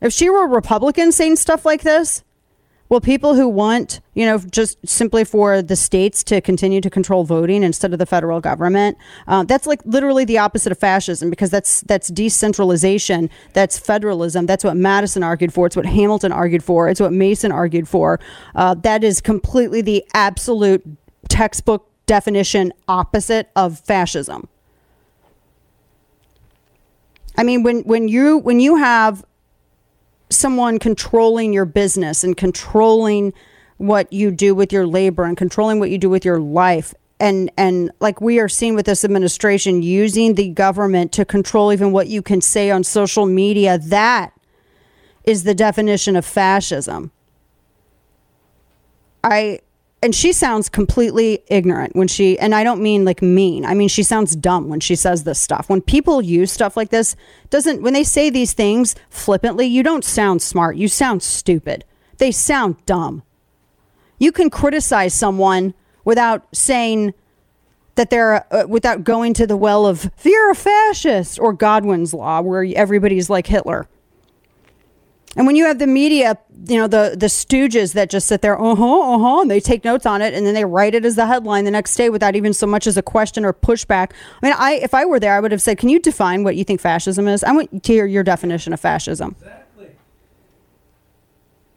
If she were a Republican saying stuff like this, well, people who want, you know, just simply for the states to continue to control voting instead of the federal government, uh, that's like literally the opposite of fascism, because that's that's decentralization, that's federalism, that's what Madison argued for, it's what Hamilton argued for, it's what Mason argued for. Uh, that is completely the absolute textbook definition opposite of fascism. I mean, when when you when you have someone controlling your business and controlling what you do with your labor and controlling what you do with your life, and and like we are seeing with this administration, using the government to control even what you can say on social media, that is the definition of fascism. I and she sounds completely ignorant when she, and I don't mean like mean, I mean she sounds dumb when she says this stuff. When people use stuff like this, doesn't when they say these things flippantly, you don't sound smart, you sound stupid. They sound dumb. You can criticize someone without saying that they're, uh, without going to the well of, you're a fascist, or Godwin's Law, where everybody's like Hitler. And when you have the media, you know, the, the stooges that just sit there, uh-huh, uh-huh, and they take notes on it, and then they write it as the headline the next day without even so much as a question or pushback. I mean, I if I were there, I would have said, can you define what you think fascism is? I want to hear your definition of fascism. Exactly.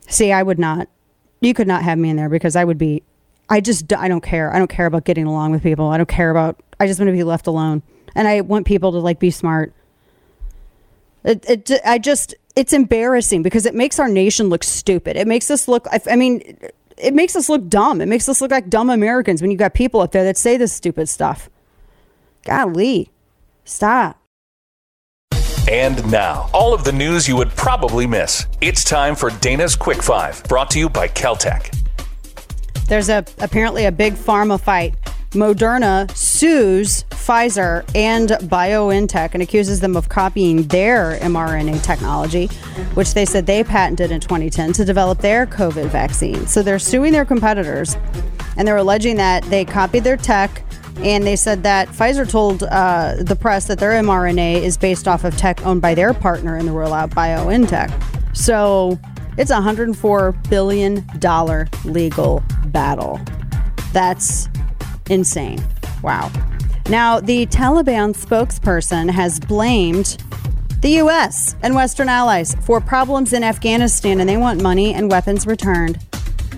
See, I would not. You could not have me in there, because I would be, I just, I don't care. I don't care about getting along with people. I don't care about, I just want to be left alone. And I want people to, like, be smart. It, it, I just... it's embarrassing because it makes our nation look stupid. It makes us look, I, I mean, it makes us look dumb. It makes us look like dumb Americans when you got people up there that say this stupid stuff. Golly, stop. And now, all of the news you would probably miss. It's time for Dana's Quick Five, brought to you by Kel Tec. There's a apparently a big pharma fight. Moderna sues Pfizer and BioNTech and accuses them of copying their mRNA technology, which they said they patented in twenty ten to develop their COVID vaccine. So they're suing their competitors, and they're alleging that they copied their tech. And they said that Pfizer told uh, the press that their mRNA is based off of tech owned by their partner in the rollout, BioNTech. So it's a one hundred four billion dollars legal battle. That's insane. Wow. Now, the Taliban spokesperson has blamed the U S and Western allies for problems in Afghanistan, and they want money and weapons returned.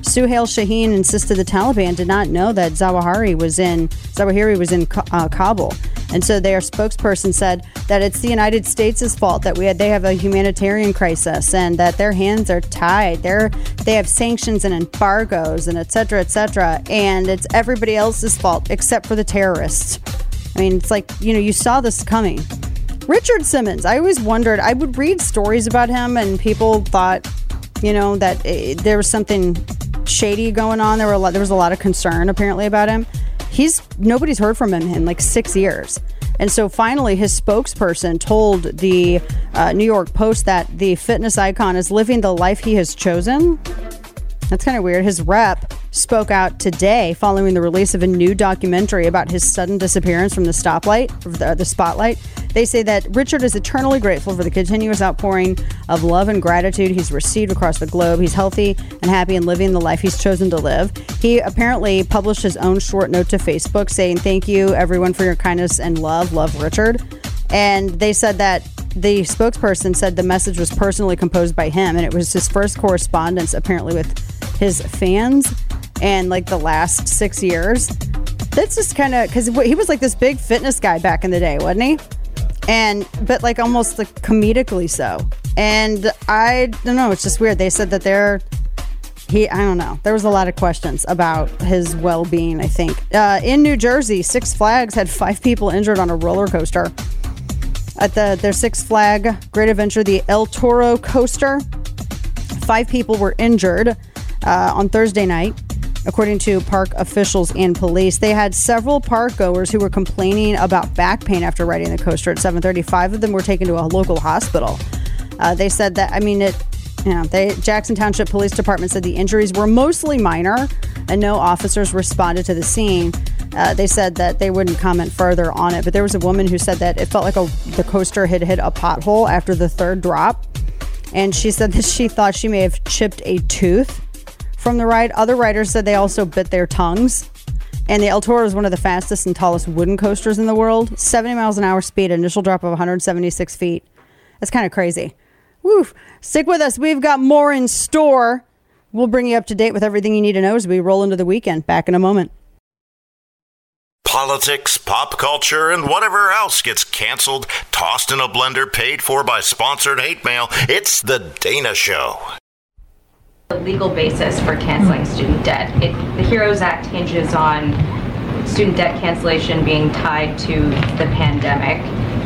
Suhail Shaheen insisted the Taliban did not know that Zawahiri was in Zawahiri was in uh, Kabul. And so their spokesperson said that it's the United States' fault that we had, they have a humanitarian crisis and that their hands are tied. They're, they have sanctions and embargoes and et cetera, et cetera. And it's everybody else's fault except for the terrorists. I mean, it's like, you know, you saw this coming. Richard Simmons, I always wondered, I would read stories about him and people thought, you know, that it, there was something shady going on. There were a lot, there was a lot of concern apparently about him. He's nobody's heard from him in like six years. And so finally his spokesperson told the uh, New York Post that the fitness icon is living the life he has chosen. That's kind of weird. His rep spoke out today following the release of a new documentary about his sudden disappearance from the stoplight, the, the spotlight. They say that Richard is eternally grateful for the continuous outpouring of love and gratitude he's received across the globe. He's healthy and happy and living the life he's chosen to live. He apparently published his own short note to Facebook saying, "Thank you, everyone, for your kindness and love. Love, Richard." And they said that the spokesperson said the message was personally composed by him, and it was his first correspondence apparently with his fans in like the last six years. That's just kind of, because he was like this big fitness guy back in the day, wasn't he? And but like almost like comedically so. And I don't know, it's just weird. They said that they're he I don't know. There was a lot of questions about his well-being, I think. Uh, in New Jersey, Six Flags had five people injured on a roller coaster. At the their Six Flag Great Adventure, the El Toro coaster, five people were injured uh, on Thursday night, according to park officials and police. They had several park goers who were complaining about back pain after riding the coaster at seven thirty. Five of them were taken to a local hospital. Uh, they said that, I mean, it, you know, they, Jackson Township Police Department said the injuries were mostly minor and no officers responded to the scene. Uh, they said that they wouldn't comment further on it, but there was a woman who said that it felt like a, the coaster had hit a pothole after the third drop. And she said that she thought she may have chipped a tooth from the ride. Other riders said they also bit their tongues. And the El Toro is one of the fastest and tallest wooden coasters in the world. seventy miles an hour speed, initial drop of one hundred seventy-six feet. That's kind of crazy. Woof. Stick with us. We've got more in store. We'll bring you up to date with everything you need to know as we roll into the weekend. Back in a moment. Politics, pop culture, and whatever else gets canceled, tossed in a blender, paid for by sponsored hate mail. It's The Dana Show. The legal basis for canceling student debt. It, the HEROES Act hinges on student debt cancellation being tied to the pandemic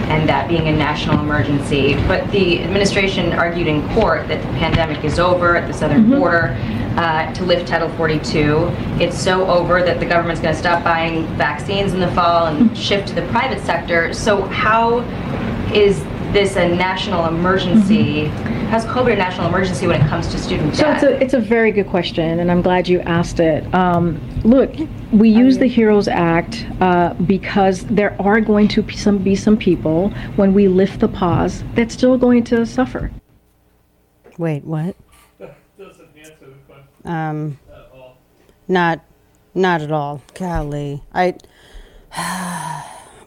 and that being a national emergency. But the administration argued in court that the pandemic is over at the southern mm-hmm. border uh, to lift Title forty-two. It's so over that the government's going to stop buying vaccines in the fall and mm-hmm. shift to the private sector. So how is this a national emergency? Mm-hmm. How's COVID a national emergency when it comes to student debt? So it's a, it's a very good question, and I'm glad you asked it. Um, look, we use the HEROES Act uh, because there are going to be some, be some people, when we lift the pause, that's still going to suffer. Wait, what? Doesn't answer the question um, at all. Not, not at all. Golly. I.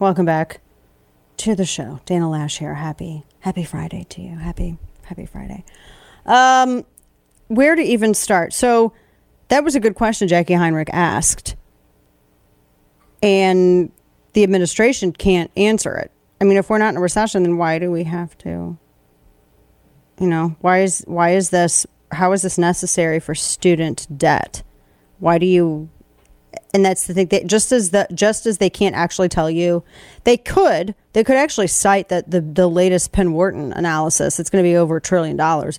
Welcome back to the show. Dana Lash here. Happy, happy Friday to you. Happy, happy Friday. Um, where to even start? So that was a good question Jackie Heinrich asked. And the administration can't answer it. I mean, if we're not in a recession, then why do we have to You know, why is why is this, how is this necessary for student debt? Why do you, and that's the thing, that just as the just as they can't actually tell you, they could they could actually cite that the the latest Penn Wharton analysis, it's going to be over a trillion dollars.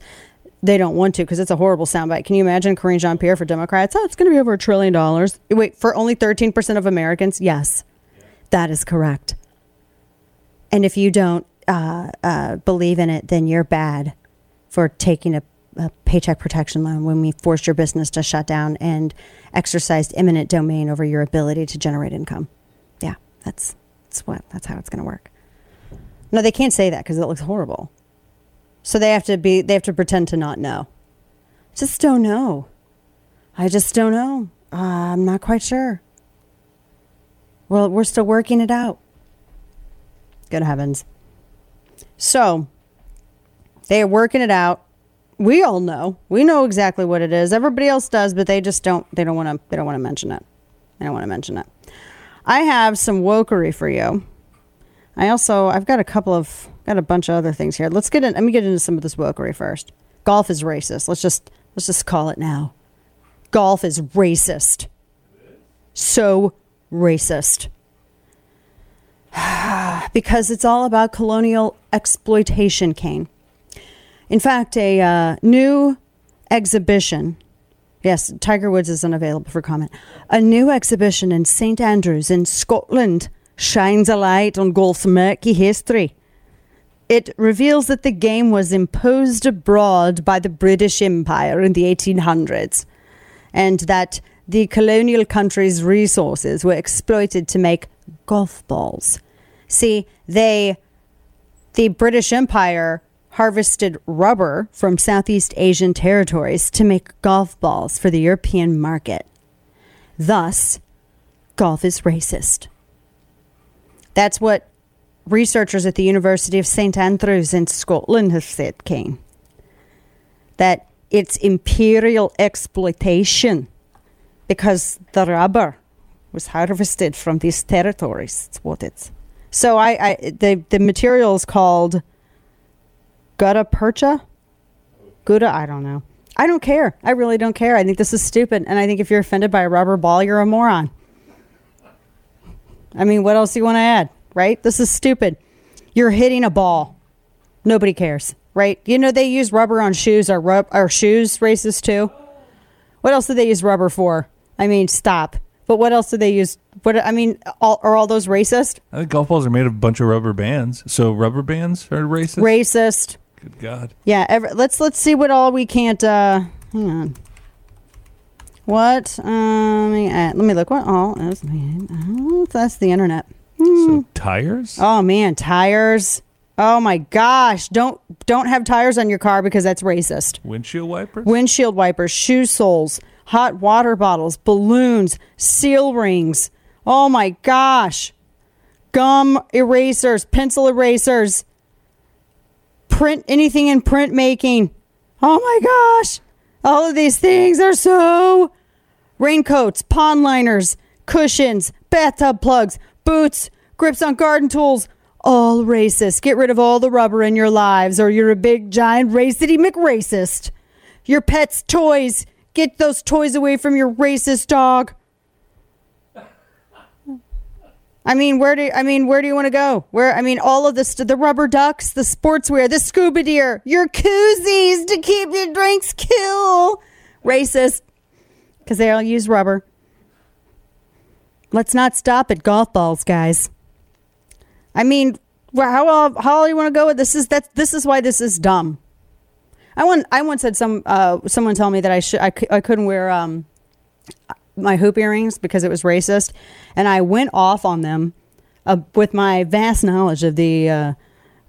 They don't want to because it's a horrible soundbite. Can you imagine Karine Jean-Pierre for Democrats? Oh, it's going to be over a trillion dollars. Wait, for only thirteen percent of Americans? Yes, that is correct. And if you don't uh, uh, believe in it, then you're bad for taking a, a paycheck protection loan when we forced your business to shut down and exercised eminent domain over your ability to generate income. Yeah, that's that's what that's how it's going to work. No, they can't say that because it looks horrible. So they have to be, they have to pretend to not know. Just don't know. I just don't know. Uh, I'm not quite sure. Well, we're still working it out. Good heavens. So they are working it out. We all know. We know exactly what it is. Everybody else does, but they just don't, they don't want to, they don't want to mention it. They don't want to mention it. I have some wokery for you. I also, I've got a couple of, got a bunch of other things here. Let's get in, let me get into some of this wokery first. Golf is racist. Let's just, let's just call it now. Golf is racist. So racist. Because it's all about colonial exploitation, Kane. In fact, a uh, new exhibition, yes, Tiger Woods is unavailable for comment. A new exhibition in Saint Andrews in Scotland shines a light on golf's murky history. It reveals that the game was imposed abroad by the British Empire in the eighteen hundreds and that the colonial countries' resources were exploited to make golf balls. See, they, the British Empire harvested rubber from Southeast Asian territories to make golf balls for the European market. Thus, golf is racist. That's what researchers at the University of Saint Andrews in Scotland have said, Kane. That it's imperial exploitation because the rubber was harvested from these territories. It's what it's. So I, I the, the material is called gutta percha? Gutta, I don't know. I don't care. I really don't care. I think this is stupid. And I think if you're offended by a rubber ball, you're a moron. I mean, what else do you want to add, right? This is stupid. You're hitting a ball. Nobody cares, right? You know, they use rubber on shoes. Are, rub- are shoes racist too? What else do they use rubber for? I mean, stop. But what else do they use? What I mean, all, are all those racist? I think golf balls are made of a bunch of rubber bands. So rubber bands are racist? Racist. Good God. Yeah, every, let's let's see what all we can't... Uh, hang on. What? Um, let me look. What all? Oh, that's the internet. Mm. So tires? Oh man, tires! Oh my gosh! Don't don't have tires on your car because that's racist. Windshield wipers. Windshield wipers. Shoe soles. Hot water bottles. Balloons. Seal rings. Oh my gosh! Gum erasers. Pencil erasers. Print anything in printmaking. Oh my gosh! All of these things are so. Raincoats, pond liners, cushions, bathtub plugs, boots, grips on garden tools, all racist. Get rid of all the rubber in your lives or you're a big, giant, racity McRacist. Your pet's toys. Get those toys away from your racist dog. I mean, where do I mean, where do you want to go? Where I mean, all of this, the rubber ducks, the sportswear, the scuba gear, your koozies to keep your drinks cool. Racist. Because they all use rubber. Let's not stop at golf balls, guys. I mean, how how you want to go with this? Is that this is why this is dumb? I want I once had some uh, someone tell me that I should I, I couldn't wear um my hoop earrings because it was racist, and I went off on them uh, with my vast knowledge of the uh,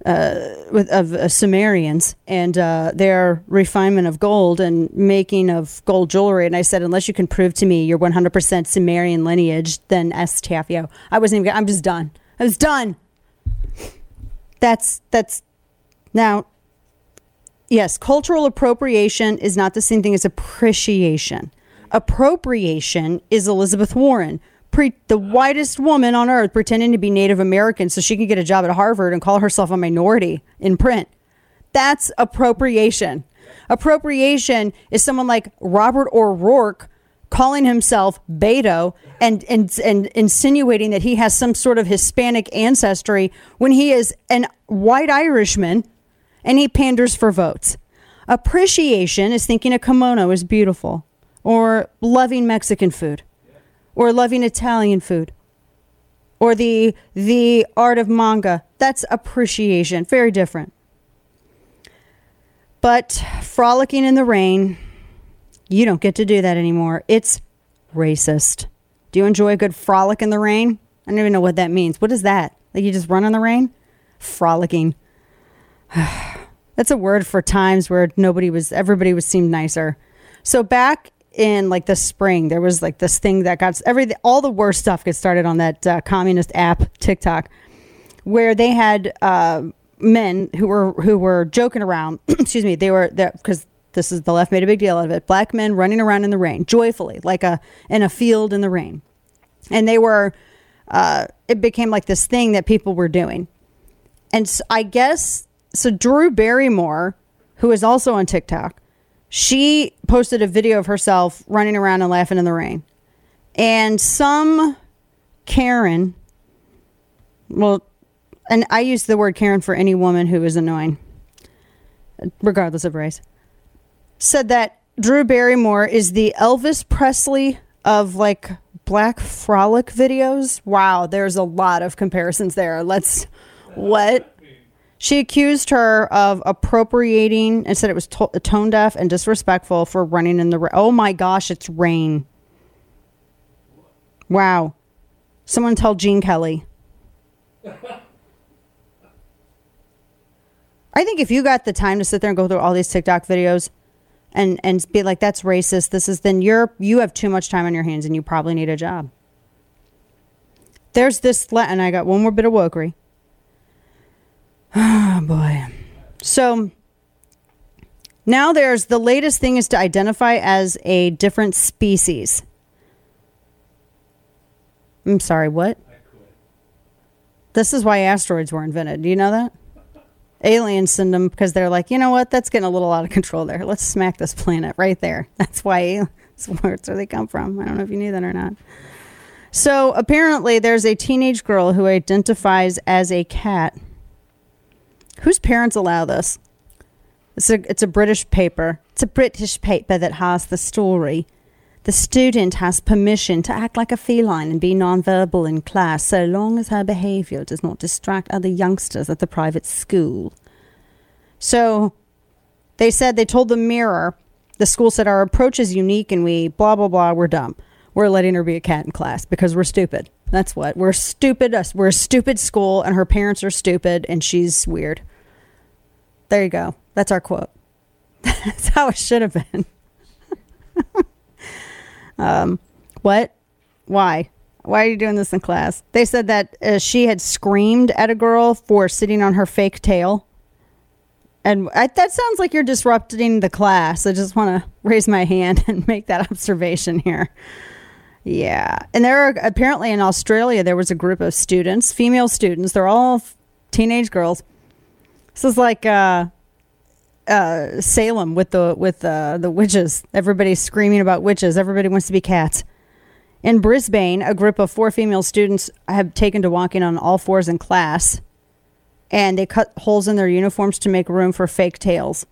uh, with of uh, Sumerians and uh, their refinement of gold and making of gold jewelry. And I said, unless you can prove to me your one hundred percent Sumerian lineage, then S T F U. I wasn't even, I'm just done. I was done. That's, that's, now, yes, cultural appropriation is not the same thing as appreciation. Appropriation is Elizabeth Warren. Pre- the whitest woman on earth pretending to be Native American so she can get a job at Harvard and call herself a minority in print. That's appropriation. Appropriation is someone like Robert O'Rourke calling himself Beto and, and and insinuating that he has some sort of Hispanic ancestry when he is an white Irishman and he panders for votes. Appreciation is thinking a kimono is beautiful, or loving Mexican food, or loving Italian food, or the the art of manga. That's appreciation. Very different. But frolicking in the rain, you don't get to do that anymore. It's racist. Do you enjoy a good frolic in the rain? I don't even know what that means. What is that? Like you just run in the rain? Frolicking. That's a word for times where nobody was, everybody was seemed nicer. So back in like the spring, there was like this thing that got, every, all the worst stuff gets started on that uh, communist app, TikTok, where they had... Uh, men who were who were joking around excuse me they were there because this is the left made a big deal out of it. Black men running around in the rain joyfully, like a in a field in the rain, and they were uh it became like this thing that people were doing. And so I guess so Drew Barrymore, who is also on TikTok, she posted a video of herself running around and laughing in the rain, and some Karen, well and I use the word Karen for any woman who is annoying, regardless of race, said that Drew Barrymore is the Elvis Presley of like black frolic videos. Wow, there's a lot of comparisons there. Let's, what? She accused her of appropriating and said it was to- tone deaf and disrespectful for running in the rain. Oh my gosh, it's rain. Wow. Someone tell Gene Kelly. I think if you got the time to sit there and go through all these TikTok videos and, and be like, that's racist, this is, then you're, you have too much time on your hands and you probably need a job. There's this, and I got one more bit of wokery. Oh boy. So now there's, the latest thing is to identify as a different species. I'm sorry, what? This is why asteroids were invented. Do you know that? Aliens send them because they're like, you know what? That's getting a little out of control there. Let's smack this planet right there. That's why that's where they come from. I don't know if you knew that or not. So apparently there's a teenage girl who identifies as a cat. Whose parents allow this? It's a, it's a British paper. It's a British paper that has the story. The student has permission to act like a feline and be nonverbal in class so long as her behavior does not distract other youngsters at the private school. So they said, they told the Mirror, the school said, our approach is unique and we blah, blah, blah, we're dumb. We're letting her be a cat in class because we're stupid. That's what. We're stupid. We're a stupid school and her parents are stupid and she's weird. There you go. That's our quote. That's how it should have been. Um, what? Why? Why are you doing this in class? They said that uh, she had screamed at a girl for sitting on her fake tail. And I, that sounds like you're disrupting the class. I just want to raise my hand and make that observation here. Yeah. And there are apparently in Australia, there was a group of students, female students. They're all f- teenage girls. This is like, uh, Uh, Salem with the with uh, the witches. Everybody's screaming about witches. Everybody wants to be cats. In Brisbane, a group of four female students have taken to walking on all fours in class, and they cut holes in their uniforms to make room for fake tails.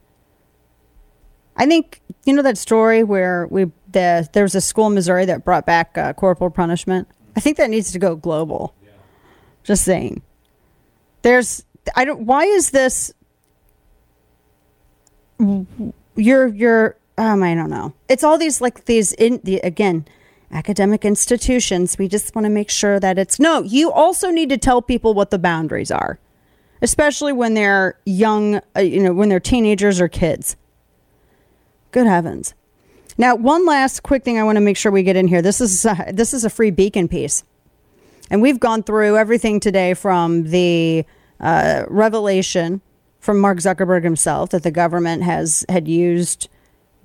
I think you know that story where we the, there was a school in Missouri that brought back uh, corporal punishment. I think that needs to go global. Yeah. Just saying. There's I don't. Why is this? You're, you're, um, I don't know. It's all these, like these, in the again, academic institutions. We just want to make sure that it's, no, you also need to tell people what the boundaries are, especially when they're young, uh, you know, when they're teenagers or kids. Good heavens. Now, one last quick thing I want to make sure we get in here. This is, uh, this is a free beacon piece. And we've gone through everything today from the uh, revelation from Mark Zuckerberg himself that the government has had used,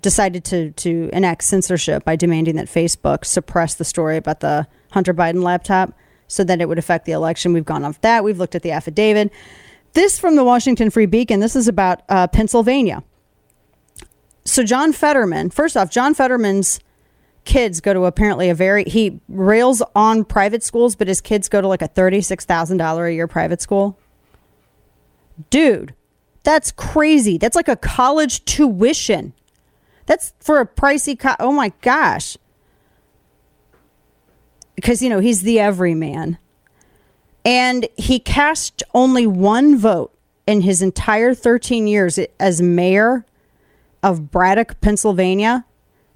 decided to, to enact censorship by demanding that Facebook suppress the story about the Hunter Biden laptop so that it would affect the election. We've gone off that. We've looked at the affidavit. This from the Washington Free Beacon. This is about uh, Pennsylvania. So John Fetterman, first off, John Fetterman's kids go to apparently a very, he rails on private schools, but his kids go to like a thirty-six thousand dollars a year private school. Dude, that's crazy. That's like a college tuition. That's for a pricey, co- oh my gosh. Because, you know, he's the everyman. And he cast only one vote in his entire thirteen years as mayor of Braddock, Pennsylvania.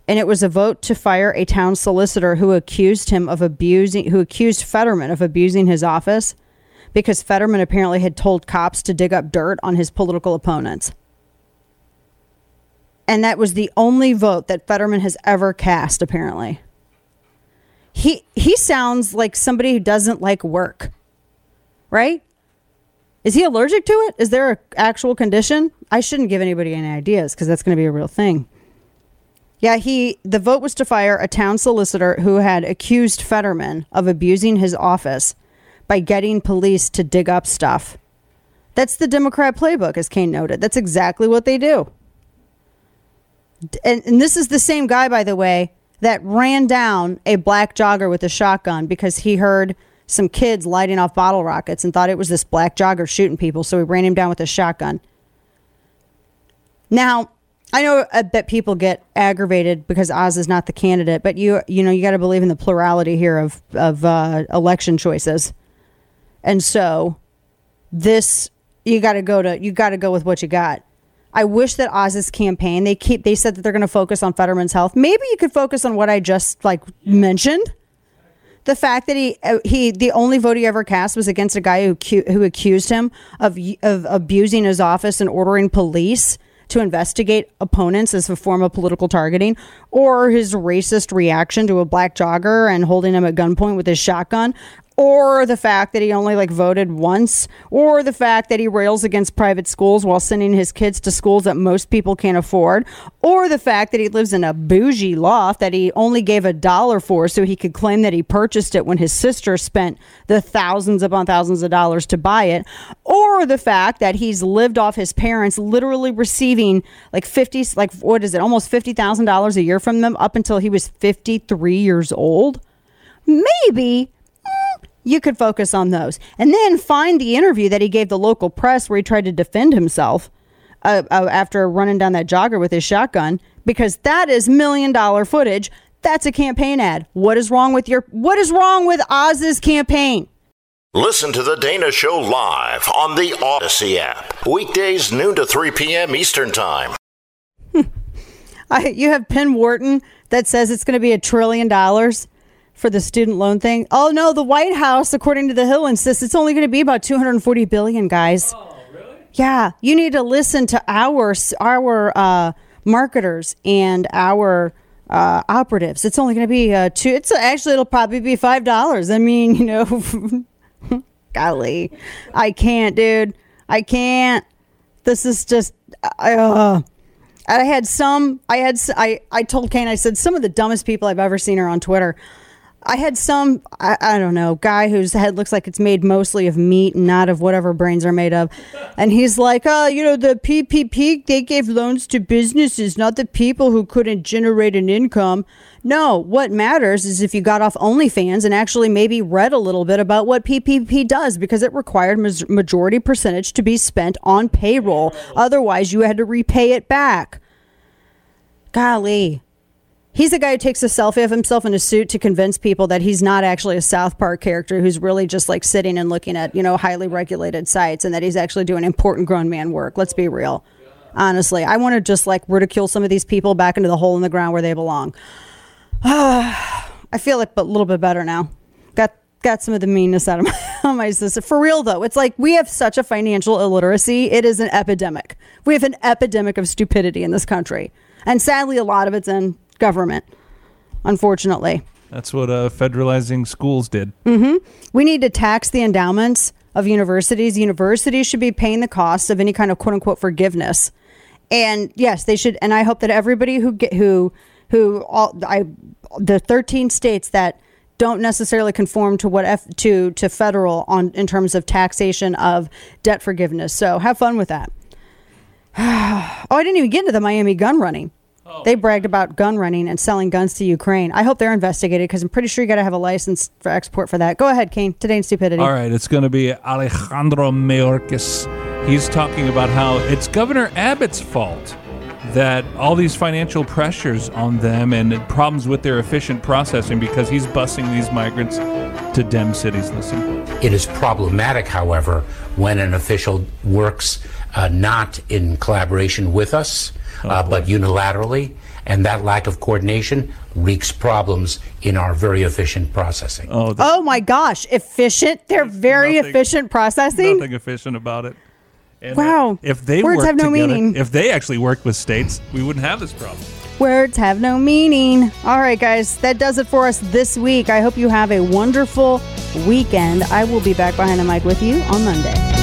And it was a vote to fire a town solicitor who accused him of abusing, who accused Fetterman of abusing his office because Fetterman apparently had told cops to dig up dirt on his political opponents. And that was the only vote that Fetterman has ever cast, apparently. He he sounds like somebody who doesn't like work, right? Is he allergic to it? Is there an actual condition? I shouldn't give anybody any ideas because that's going to be a real thing. Yeah, he the vote was to fire a town solicitor who had accused Fetterman of abusing his office by getting police to dig up stuff. That's the Democrat playbook, as Kane noted. That's exactly what they do. And, and this is the same guy, by the way, that ran down a black jogger with a shotgun because he heard some kids lighting off bottle rockets and thought it was this black jogger shooting people. So he ran him down with a shotgun. Now, I know I bet people get aggravated because Oz is not the candidate, but you you know, you got to believe in the plurality here of, of uh, election choices. And so this you got to go to you got to go with what you got. I wish that Oz's campaign, they keep, they said that they're going to focus on Fetterman's health. Maybe you could focus on what I just like mentioned. The fact that he, he, the only vote he ever cast was against a guy who, who accused him of, of abusing his office and ordering police to investigate opponents as a form of political targeting, or his racist reaction to a black jogger and holding him at gunpoint with his shotgun, or the fact that he only like voted once, or the fact that he rails against private schools while sending his kids to schools that most people can't afford, or the fact that he lives in a bougie loft that he only gave a dollar for so he could claim that he purchased it when his sister spent the thousands upon thousands of dollars to buy it, or the fact that he's lived off his parents literally receiving like fifty, like what is it, almost fifty thousand dollars a year from them up until he was fifty-three years old. Maybe you could focus on those, and then find the interview that he gave the local press where he tried to defend himself uh, uh, after running down that jogger with his shotgun, because that is million dollar footage. That's a campaign ad. What is wrong with your what is wrong with Oz's campaign? Listen to The Dana Show live on the Odyssey app. Weekdays, noon to three p.m. Eastern time. I, you have Penn Wharton that says it's going to be a trillion dollars. For the student loan thing. Oh, no, the White House, according to The Hill, insists it's only going to be about two hundred forty billion dollars, guys. Oh, really? Yeah, you need to listen to our our uh, marketers and our uh, operatives. It's only going to be uh, two. It's actually, it'll probably be five dollars. I mean, you know, golly, I can't, dude. I can't. This is just, uh, I had some, I had, I, I told Kane, I said, some of the dumbest people I've ever seen are on Twitter. I had some, I, I don't know, guy whose head looks like it's made mostly of meat and not of whatever brains are made of. And he's like, oh, you know, the P P P, they gave loans to businesses, not the people who couldn't generate an income. No, what matters is if you got off OnlyFans and actually maybe read a little bit about what P P P does, because it required majority percentage to be spent on payroll. Otherwise, you had to repay it back. Golly. He's the guy who takes a selfie of himself in a suit to convince people that he's not actually a South Park character who's really just like sitting and looking at, you know, highly regulated sites, and that he's actually doing important grown man work. Let's be real. Honestly, I want to just like ridicule some of these people back into the hole in the ground where they belong. I feel like a little bit better now. Got got some of the meanness out of my, my system. For real, though, it's like we have such a financial illiteracy. It is an epidemic. We have an epidemic of stupidity in this country. And sadly, a lot of it's in government, unfortunately. That's what uh, federalizing schools did. Mm-hmm. We need to tax the endowments of universities. Universities should be paying the cost of any kind of quote-unquote forgiveness. And yes, they should. And I hope that everybody who get, who who all I the thirteen states that don't necessarily conform to what F- to to federal on in terms of taxation of debt forgiveness. So have fun with that. Oh, I didn't even get into the Miami gun running. Oh. They bragged about gun running and selling guns to Ukraine. I hope they're investigated, because I'm pretty sure you got to have a license for export for that. Go ahead, Kane. Today in stupidity. All right, it's going to be Alejandro Mayorkas. He's talking about how it's Governor Abbott's fault that all these financial pressures on them and problems with their efficient processing, because he's busing these migrants to dem cities. Listen. It is problematic, however, when an official works uh, not in collaboration with us, uh, oh, but unilaterally, and that lack of coordination wreaks problems in our very efficient processing. Oh, oh my gosh, efficient? They're very nothing, efficient processing? Nothing efficient about it. And wow. If they words have no together, meaning. If they actually worked with states, we wouldn't have this problem. Words have no meaning. All right, guys, that does it for us this week. I hope you have a wonderful weekend. I will be back behind the mic with you on Monday.